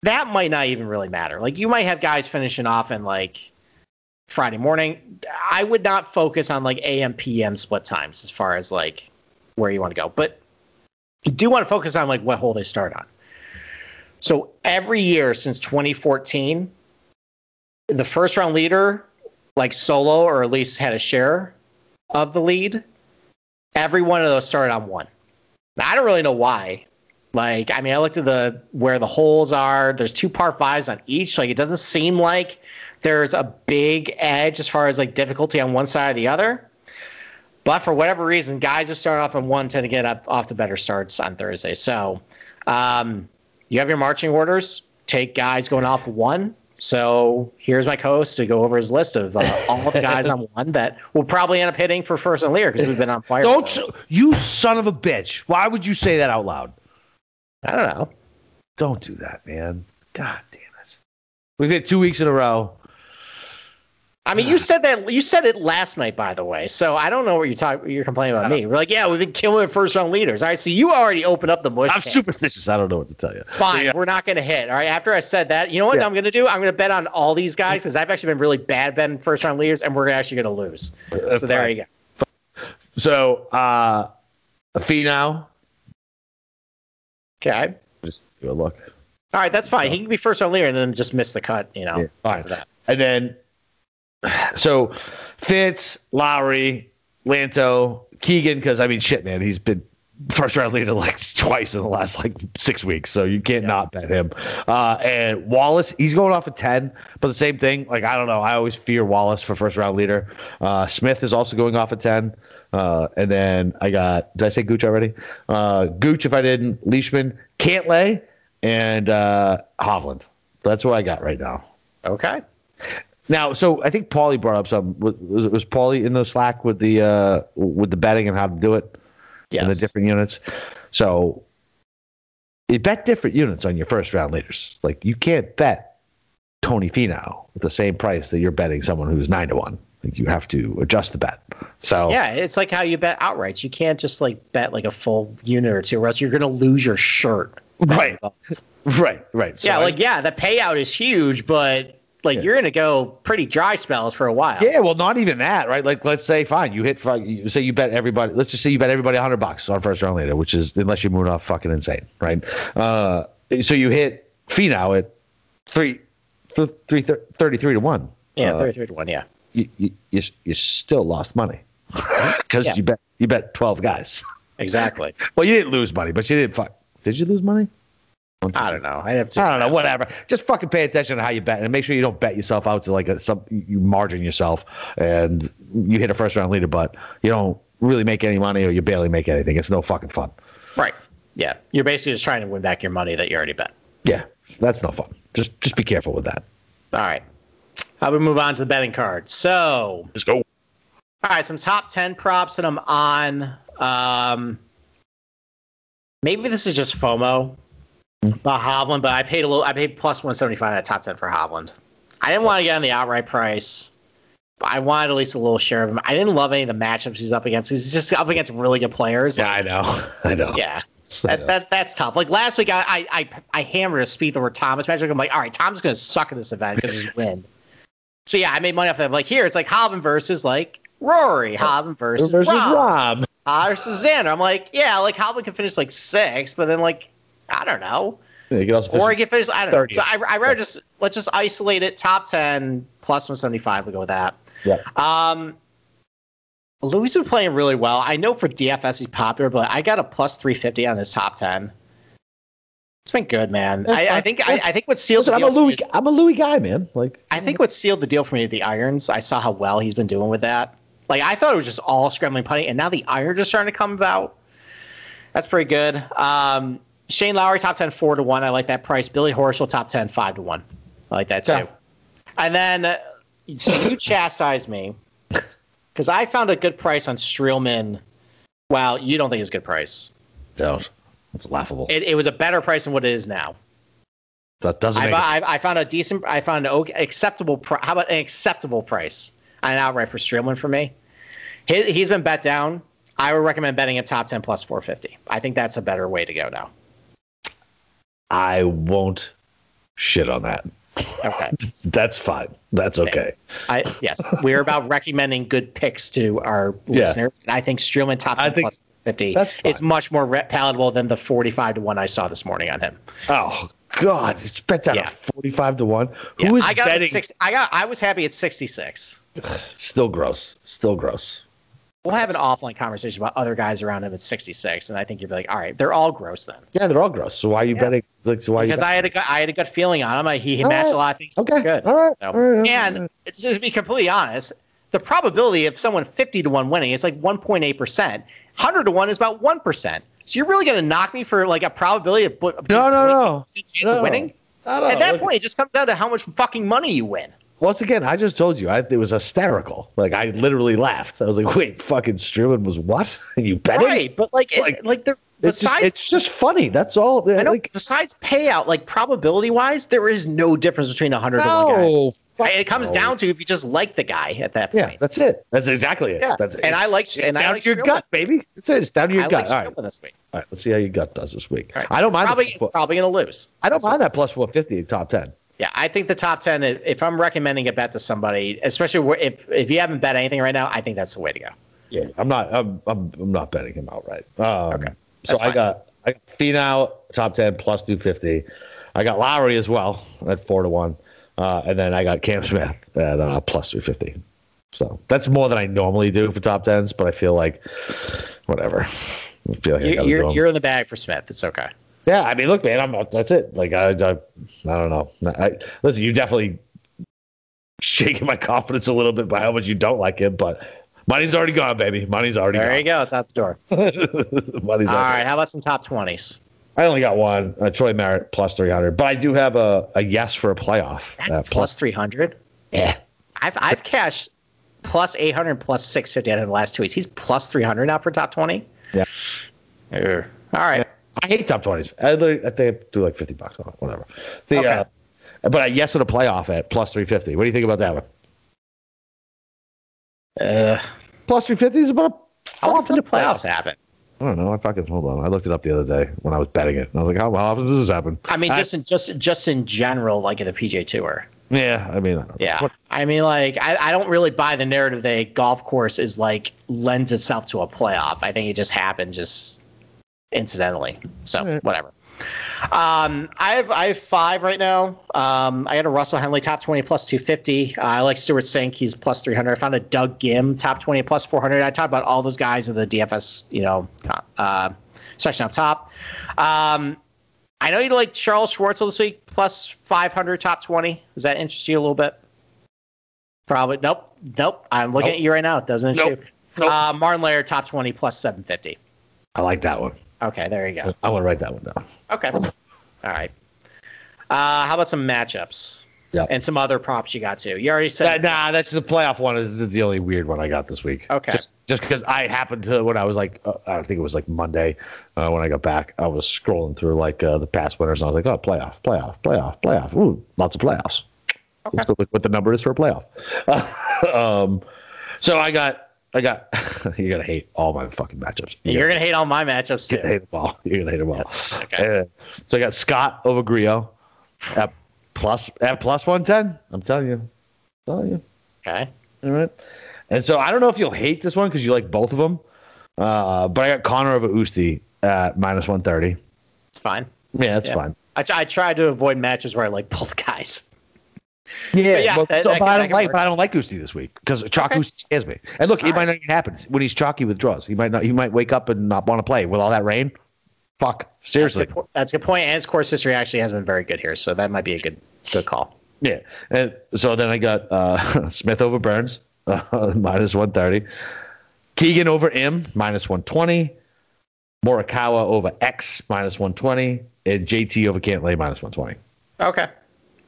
that might not even really matter. Like, you might have guys finishing off in like Friday morning. I would not focus on like A M P M split times as far as like where you want to go. But you do want to focus on like what hole they start on. So every year since twenty fourteen, the first round leader, like solo or at least had a share of the lead, every one of those started on one. Now, I don't really know why. Like, I mean, I looked at the where the holes are. There's two par fives on each. Like, it doesn't seem like there's a big edge as far as like difficulty on one side or the other. But for whatever reason, guys are starting off on one, tend to get up off the better starts on Thursday. So um, you have your marching orders. Take guys going off one. So here's my co-host to go over his list of uh, all the guys on one that will probably end up hitting for first and leader because we've been on fire. Don't you son of a bitch. Why would you say that out loud? I don't know. Don't do that, man. God damn it. We've hit two weeks in a row. I mean, you said that you said it last night, by the way. So I don't know what you're talking. You're complaining about me. We're like, yeah, we've been killing the first round leaders. All right, so you already opened up the mush. I'm superstitious. I don't know what to tell you. Fine, yeah. We're not going to hit. All right. After I said that, you know what yeah. I'm going to do? I'm going to bet on all these guys because I've actually been really bad betting first round leaders, and we're actually going to lose. Uh, so there fine. you go. So uh, a fee now. Okay. Just do a look. All right, that's fine. He can be first round leader and then just miss the cut. You know. Yeah, fine. And then. So, Fitz, Lowry, Lanto, Keegan, because, I mean, shit, man, he's been first-round leader, like, twice in the last, like, six weeks, so you can't yeah. not bet him. Uh, and Wallace, he's going off at ten, but the same thing, like, I don't know, I always fear Wallace for first-round leader. Uh, Smith is also going off at ten, uh, and then I got, did I say Gooch already? Uh, Gooch, if I didn't, Leishman, Cantlay, and uh, Hovland. That's what I got right now. Okay. Now, so I think Paulie brought up some. Was, was Paulie in the Slack with the uh, with the betting and how to do it? Yes. And the different units. So you bet different units on your first round leaders. Like you can't bet Tony Finau at the same price that you're betting someone who's nine to one. Like you have to adjust the bet. So yeah, it's like how you bet outright. You can't just like bet like a full unit or two, or else you're gonna lose your shirt. Right. Right. Right. So yeah. Like I, yeah, the payout is huge, but. Like, yeah. you're going to go pretty dry spells for a while. Yeah, well, not even that, right? Like, let's say, fine, you hit, you say you bet everybody, let's just say you bet everybody one hundred bucks on first round later, which is, unless you moon off, fucking insane, right? Uh, so you hit Finau at three, th- three th- thirty-three to one. Yeah, uh, thirty-three to one, yeah. You, you, you, you still lost money because yeah. you bet you bet twelve guys. Exactly. Well, you didn't lose money, but you didn't fuck. Did you lose money? I don't know. I have to. I don't know. Whatever. Just fucking pay attention to how you bet and make sure you don't bet yourself out to like a sub. You margin yourself and you hit a first round leader, but you don't really make any money or you barely make anything. It's no fucking fun. Right. Yeah. You're basically just trying to win back your money that you already bet. Yeah. That's no fun. Just just be careful with that. All right. I would move on to the betting card. So let's go. All right. Some top ten props that I'm on. Um, maybe this is just FOMO. But Hovland, but I paid a little. I paid plus one seventy five out of top ten for Hovland. I didn't want to get on the outright price. But I wanted at least a little share of him. I didn't love any of the matchups he's up against. He's just up against really good players. Yeah, like, I know. I know. Yeah, I know. That, that that's tough. Like last week, I I I, I hammered a speed over Thomas. Magic. I'm like, all right, Tom's going to suck at this event because he's win. So yeah, I made money off that. I'm like, here it's like Hovland versus like Rory. Hovland versus, versus Rob. Rob. Or Xander. I'm like, yeah, like Hovland can finish like six, but then like. I don't know. Yeah, you can also or you can finish. I don't know. thirty So I I rather just let's just isolate it. Top ten plus one seventy five. We we'll go with that. Yeah. Um. Louis been playing really well. I know for D F S he's popular, but I got a plus three fifty on his top ten. It's been good, man. I, I think I, I think what sealed Listen, the deal I'm a Louis, for me is, I'm a Louis guy, man. Like I think what sealed the deal for me is the irons. I saw how well he's been doing with that. Like I thought it was just all scrambling putting, and now the irons are starting to come about. That's pretty good. Um, Shane Lowry top ten four to one. I like that price. Billy Horschel top ten five to one. I like that too. Yeah. And then uh, so you chastise me. Because I found a good price on Streelman. Well, you don't think it's a good price. No, it's laughable. It, it was a better price than what it is now. That doesn't. I, make I, it. I found a decent. I found an okay, acceptable. Pr- how about an acceptable price on an outright for Streelman for me? He, he's been bet down. I would recommend betting him top ten plus four fifty. I think that's a better way to go now. I won't shit on that. Okay, that's fine. That's okay. I, yes, we're about recommending good picks to our yeah. listeners. And I think Streelman top ten plus fifty is much more palatable than the forty-five to one I saw this morning on him. Oh God, it's bet down yeah. forty-five to one. Yeah. Who is I got betting? sixty I got. I was happy at sixty-six Still gross. Still gross. We'll have an offline conversation about other guys around him at sixty-six, and I think you'd be like, "All right, they're all gross then." Yeah, they're all gross. So why are you yeah. betting? Like, so why? Because you bet- I had a gut, I had a gut feeling on him. I, he he all matched right. a lot of things. Okay, good. All right. So, all right. And to be completely honest, the probability of someone fifty to one winning is like one point eight percent. Hundred to one is about one percent. So you're really going to knock me for like a probability of no, no, no, chance no. of winning? No, no. At that point, it just comes down to how much fucking money you win. Once again, I just told you, I, it was hysterical. Like, I literally laughed. I was like, wait, fucking Streelman was what? And you bet right, it? But, like, like, it, like there, it's, besides, just, it's just funny. That's all. I know, like, besides payout, like, probability-wise, there is no difference between one hundred no, and one guy. It comes no. down to if you just like the guy at that point. Yeah, that's it. That's exactly it. Yeah. That's it. And I like Streelman. It's down like to your Streelman. Gut, baby. It's, it. it's down to your I gut. Like all, right. This week. all right, let's see how your gut does this week. Right. I don't it's mind probably, that. It's probably going to lose. I don't that's mind that plus one fifty in top ten. Yeah, I think the top ten, if I'm recommending a bet to somebody, especially if if you haven't bet anything right now, I think that's the way to go. Yeah, I'm not I'm I'm, I'm not betting him outright. Um, okay. That's so fine. I got I got Finau top ten plus two fifty. I got Lowry as well at four to one. Uh, and then I got Cam Smith at uh, plus three fifty. So, that's more than I normally do for top tens, but I feel like whatever. I feel like you're I you're, you're in the bag for Smith. It's okay. Yeah, I mean, look, man, I'm that's it. Like, I, I, I don't know. I, listen, you definitely shaking my confidence a little bit by how much you don't like it, but money's already gone, baby. Money's already there gone. There you go. It's out the door. money's All right. Gone. How about some top twenties? I only got one. Uh, Troy Merritt, plus three hundred. But I do have a, a yes for a playoff. That's uh, plus three hundred? Yeah. I've, I've cashed plus eight hundred, plus six fifty out of the last two weeks. He's plus three hundred now for top twenty? Yeah. All right. Yeah. I hate top twenties. I, I think I do like fifty bucks on it, whatever. The, okay. uh, but I yes to the playoff at plus three fifty. What do you think about that one? Uh, plus three fifty is about a. How often do playoffs happen? I don't know. I fucking hold on. I looked it up the other day when I was betting it. And I was like, how, how often does this happen? I mean, I, just in just just in general, like at the P G A Tour. Yeah, I mean, I yeah. Know. I mean, like, I, I don't really buy the narrative that a golf course is like lends itself to a playoff. I think it just happened. Just. Incidentally, so whatever. Um, I have I have five right now. Um, I got a Russell Henley top twenty plus two fifty. Uh, I like Stuart Sink. He's plus three hundred. I found a Doug Gim top twenty plus four hundred. I talked about all those guys in the D F S, you know, uh, section up top. Um, I know you like Charles Schwartzel this week plus five hundred top twenty. Does that interest you a little bit? Probably. Nope. Nope. I'm looking nope. at you right now. It doesn't interest nope. you. Nope. Uh, Martin Laird top twenty plus seven fifty. I like that one. Okay, there you go. I want to write that one down. Okay. All right. Uh, how about some matchups? Yeah. And some other props you got too. You already said. That, nah, that's the playoff one. This is the only weird one I got this week. Okay. Just, just because I happened to, when I was like, uh, I think it was like Monday uh, when I got back, I was scrolling through like uh, the past winners and I was like, oh, playoff, playoff, playoff, playoff. Ooh, lots of playoffs. Okay. Let's go look what the number is for a playoff. Uh, um, so I got. I got you're gonna hate all my fucking matchups. You're, you're gonna, gonna hate all my matchups too. You're gonna hate them all. You're gonna hate them all. Yeah. Okay. And so I got Scott over Griot at plus at plus one ten. I'm telling you, I'm telling you. Okay. All right. And so I don't know if you'll hate this one because you like both of them, uh, but I got Connor over Usti at minus one thirty. It's fine. Yeah, it's yeah. fine. I, I try to avoid matches where I like both guys. Yeah, yeah well, that, so, that, but, that I don't like, but I don't like Usti this week because Chalk okay. Usti scares me. And look, all it right. might not even happen when he's chalky withdraws. He might not. He might wake up and not want to play with all that rain. Fuck, seriously. That's a good, that's a good point. And his course history actually has been very good here, so that might be a good good call. Yeah, and so then I got uh, Smith over Burns uh, minus one thirty, Keegan over M minus one twenty, Morikawa over X minus one twenty, and J T over Cantlay minus one twenty. Okay.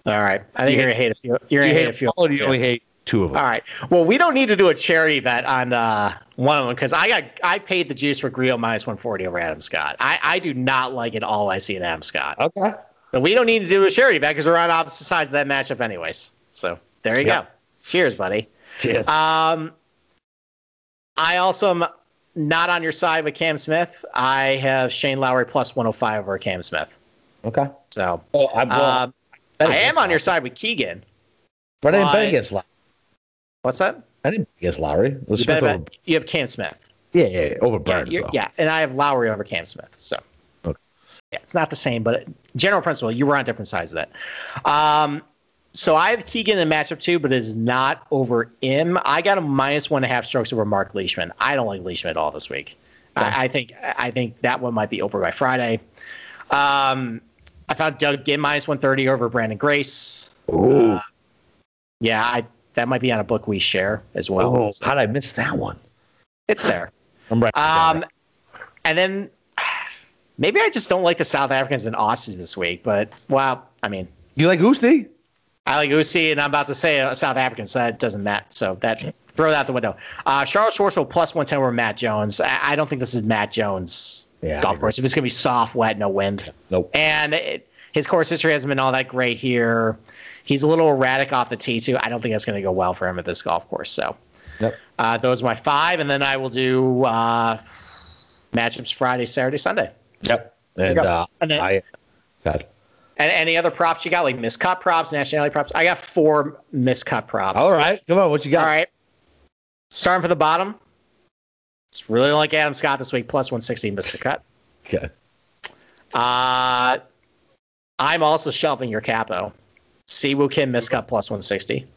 All right. I think you you're going to hate a few. You're going to hate a few. You only hate two of them. All right. Well, we don't need to do a charity bet on uh, one of them because I got I paid the juice for Grillo minus one forty over Adam Scott. I, I do not like it all I see in Adam Scott. Okay. But we don't need to do a charity bet because we're on opposite sides of that matchup anyways. So there you yep. go. Cheers, buddy. Cheers. Um, I also am not on your side with Cam Smith. I have Shane Lowry plus one oh five over Cam Smith. Okay. So oh, I'm well, um, I am on Lowry. Your side with Keegan. But I didn't bet against Lowry. What's that? I didn't bet against Lowry. It was you, Smith over... you have Cam Smith. Yeah, yeah, yeah. Over Burns. Yeah, yeah, and I have Lowry over Cam Smith. So, okay. Yeah, it's not the same, but general principle, you were on different sides of that. Um, so I have Keegan in matchup two, but it is not over him. I got a minus one and a half strokes over Mark Leishman. I don't like Leishman at all this week. Okay. I, I think I think that one might be over by Friday. Um... I found Doug Ginn minus one thirty over Brandon Grace. Ooh. Uh, yeah, I, that might be on a book we share as well. Oh, so. How did I miss that one? It's there. I'm right. Um, and then maybe I just don't like the South Africans and Aussies this week, but wow. I mean, you like Usti? I like Usti, and I'm about to say a South African, so that doesn't matter. So that throw it out the window. Uh, Charles Schwartzel plus one ten over Matt Jones. I, I don't think this is Matt Jones. Yeah, golf course. If it's going to be soft, wet, no wind. Nope. And it, his course history hasn't been all that great here. He's a little erratic off the tee, too. I don't think that's going to go well for him at this golf course. So nope. uh, those are my five. And then I will do uh, matchups Friday, Saturday, Sunday. Yep. And, uh, and then I got it. And any other props you got, like miscut props, nationality props? I got four miscut props. All right. Come on. What you got? All right. Starting from the bottom. It's really like Adam Scott this week, plus one sixteen, missed the cut. Okay. Uh, I'm also shelving your capo. Siwoo Kim, missed cut, plus one sixty.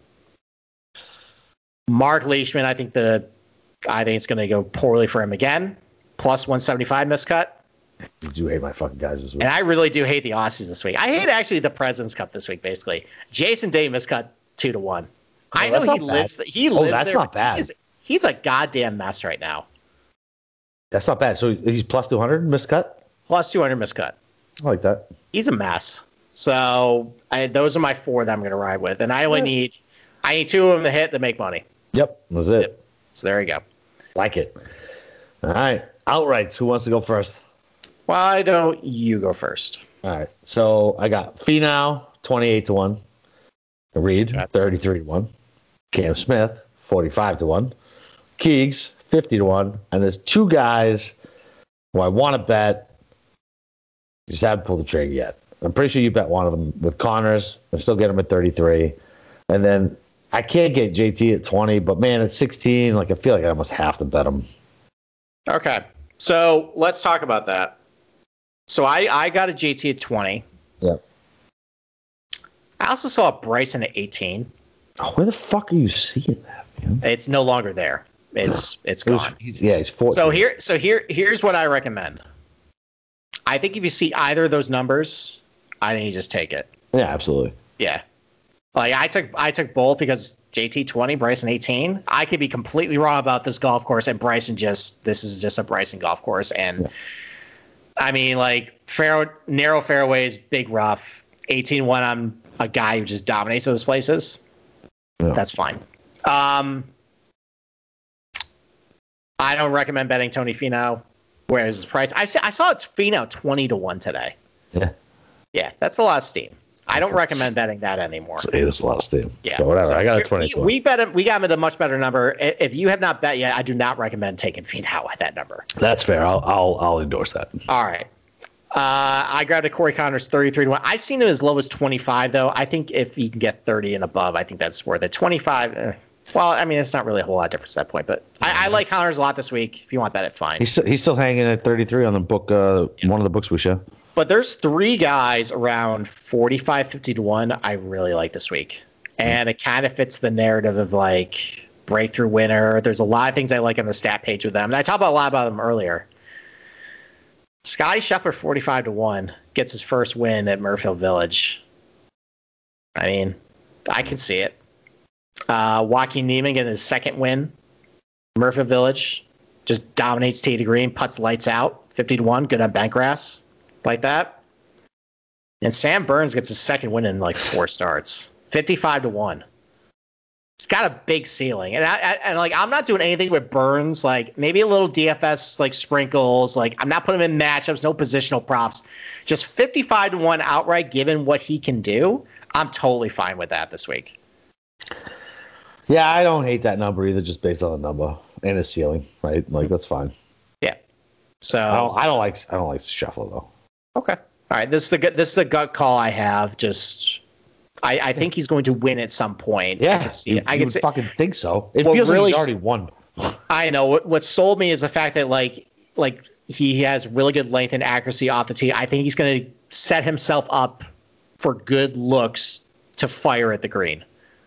Mark Leishman, I think the, I think it's going to go poorly for him again. Plus one seventy-five, missed cut. You do hate my fucking guys this week. And I really do hate the Aussies this week. I hate actually the President's Cup this week, basically. Jason Day, missed cut, two to one. Oh, I know he lives, he lives there. Oh, that's not bad. He's, he's a goddamn mess right now. That's not bad. So he's plus two hundred miscut? Plus two hundred miscut. I like that. He's a mess. So I, those are my four that I'm going to ride with. And I only yeah. need I need two of them to hit to make money. Yep. That's it. Yep. So there you go. Like it. All right. Outrights. Who wants to go first? Why don't you go first? All right. So I got Finau, twenty-eight to one. Reed, thirty-three to one. Cam Smith, forty-five to one. Keegs, fifty to one, and there's two guys who I want to bet. Just haven't pulled the trigger yet. I'm pretty sure you bet one of them with Connors. I still get him at thirty-three. And then I can't get J T at twenty, but man, at sixteen, like I feel like I almost have to bet him. Okay. So let's talk about that. So I, I got a J T at twenty. Yeah. I also saw a Bryson at eighteen. Oh, where the fuck are you seeing that, man? It's no longer there. It's it's gone. It was, yeah, it's four. So here, so here, here's what I recommend. I think if you see either of those numbers, I think you just take it. Yeah, absolutely. Yeah, like I took I took both because J T twenty, Bryson eighteen. I could be completely wrong about this golf course and Bryson just this is just a Bryson golf course and yeah. I mean like fair narrow fairways, big rough, eighteen one on a guy who just dominates those places. Yeah. That's fine. Um. I don't recommend betting Tony Finau. Where is his price? I, I saw it's Finau twenty to one today. Yeah, yeah, that's a lot of steam. I don't that's recommend betting that anymore. It is a lot of steam. Yeah, but whatever. So I got a twenty. We, we bet him. We got him at a much better number. If you have not bet yet, I do not recommend taking Finau at that number. That's fair. I'll I'll, I'll endorse that. All right. Uh, I grabbed a Corey Connors thirty-three to one. I've seen him as low as twenty-five though. I think if you can get thirty and above, I think that's worth it. Twenty-five. Eh. Well, I mean, it's not really a whole lot different at that point, but I, I like Connors a lot this week. If you want that, it's fine. He's still, he's still hanging at thirty-three on the book, uh, yeah. one of the books we show. But there's three guys around forty-five, fifty to one I really like this week. And it kind of fits the narrative of like breakthrough winner. There's a lot of things I like on the stat page with them. And I talked about a lot about them earlier. Scotty Scheffler, forty-five to one gets his first win at Muirfield Village. I mean, I can see it. Uh, Joaquin Niemann getting his second win. Muirfield Village just dominates tee to green, putts lights out, fifty to one good on bank grass. Like that. And Sam Burns gets his second win in like four starts. fifty-five to one It's got a big ceiling. And I, I and like I'm not doing anything with Burns, like maybe a little D F S like sprinkles, like I'm not putting him in matchups, no positional props. Just fifty-five to one outright given what he can do. I'm totally fine with that this week. Yeah, I don't hate that number either just based on the number and his ceiling, right? Like that's fine. Yeah. So I don't, I don't like I don't like Scheffler though. Okay. All right. This is the this is the gut call I have. Just, I, I think he's going to win at some point. Yeah, I can see it. I can see, fucking think so. It feels really, like he's already won. I know. What what sold me is the fact that like like he has really good length and accuracy off the tee. I think he's going to set himself up for good looks to fire at the green,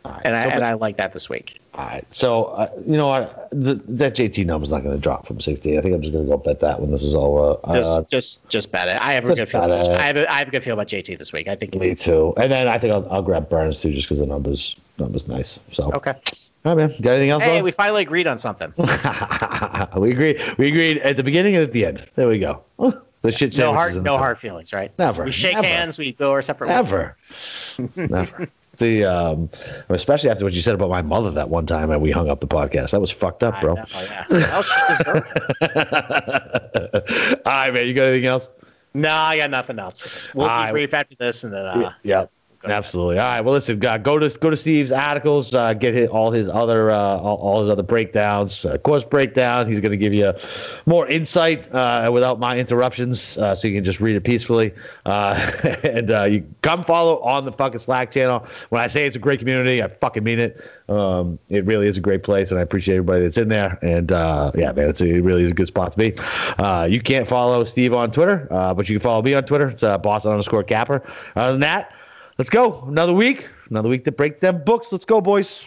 right, and I so, and I like that this week. All right. So uh, you know what? The, that J T number is not going to drop from sixty. I think I'm just going to go bet that when this is all. Uh, just, uh, just, just bet it. I have a good feel. About, I have, a, I have a good feel about J T this week. I think. Me too. And then I think I'll, I'll grab Burns too, just because the numbers, numbers nice. So. Okay. All right, man. Got anything else? Hey, on? We finally agreed on something. we agreed. We agreed at the beginning and at the end. There we go. The shit. No hard, no hard feelings, right? Never. We shake never. hands. We go our separate Never. ways. Never. Never. The um, especially after what you said about my mother that one time, and we hung up the podcast. That was fucked up, bro. Know, yeah. All right, man. You got anything else? No, I got nothing else. We'll debrief right. after this, and then uh, yeah, we'll absolutely. Ahead. All right. Well, listen, uh, go to go to Steve's articles. Uh, get his, all his other uh, all, all his other breakdowns, uh, course breakdown. He's going to give you more insight uh, without my interruptions, uh, so you can just read it peacefully. Uh, and uh, you come follow on the fucking Slack channel. When I say it's a great community, I fucking mean it. Um, it really is a great place, and I appreciate everybody that's in there. And uh, yeah, man, it's a, it really is a good spot to be. Uh, you can't follow Steve on Twitter, uh, but you can follow me on Twitter. It's uh, Boston underscore Capper. Other than that, let's go. Another week. Another week to break them books. Let's go, boys.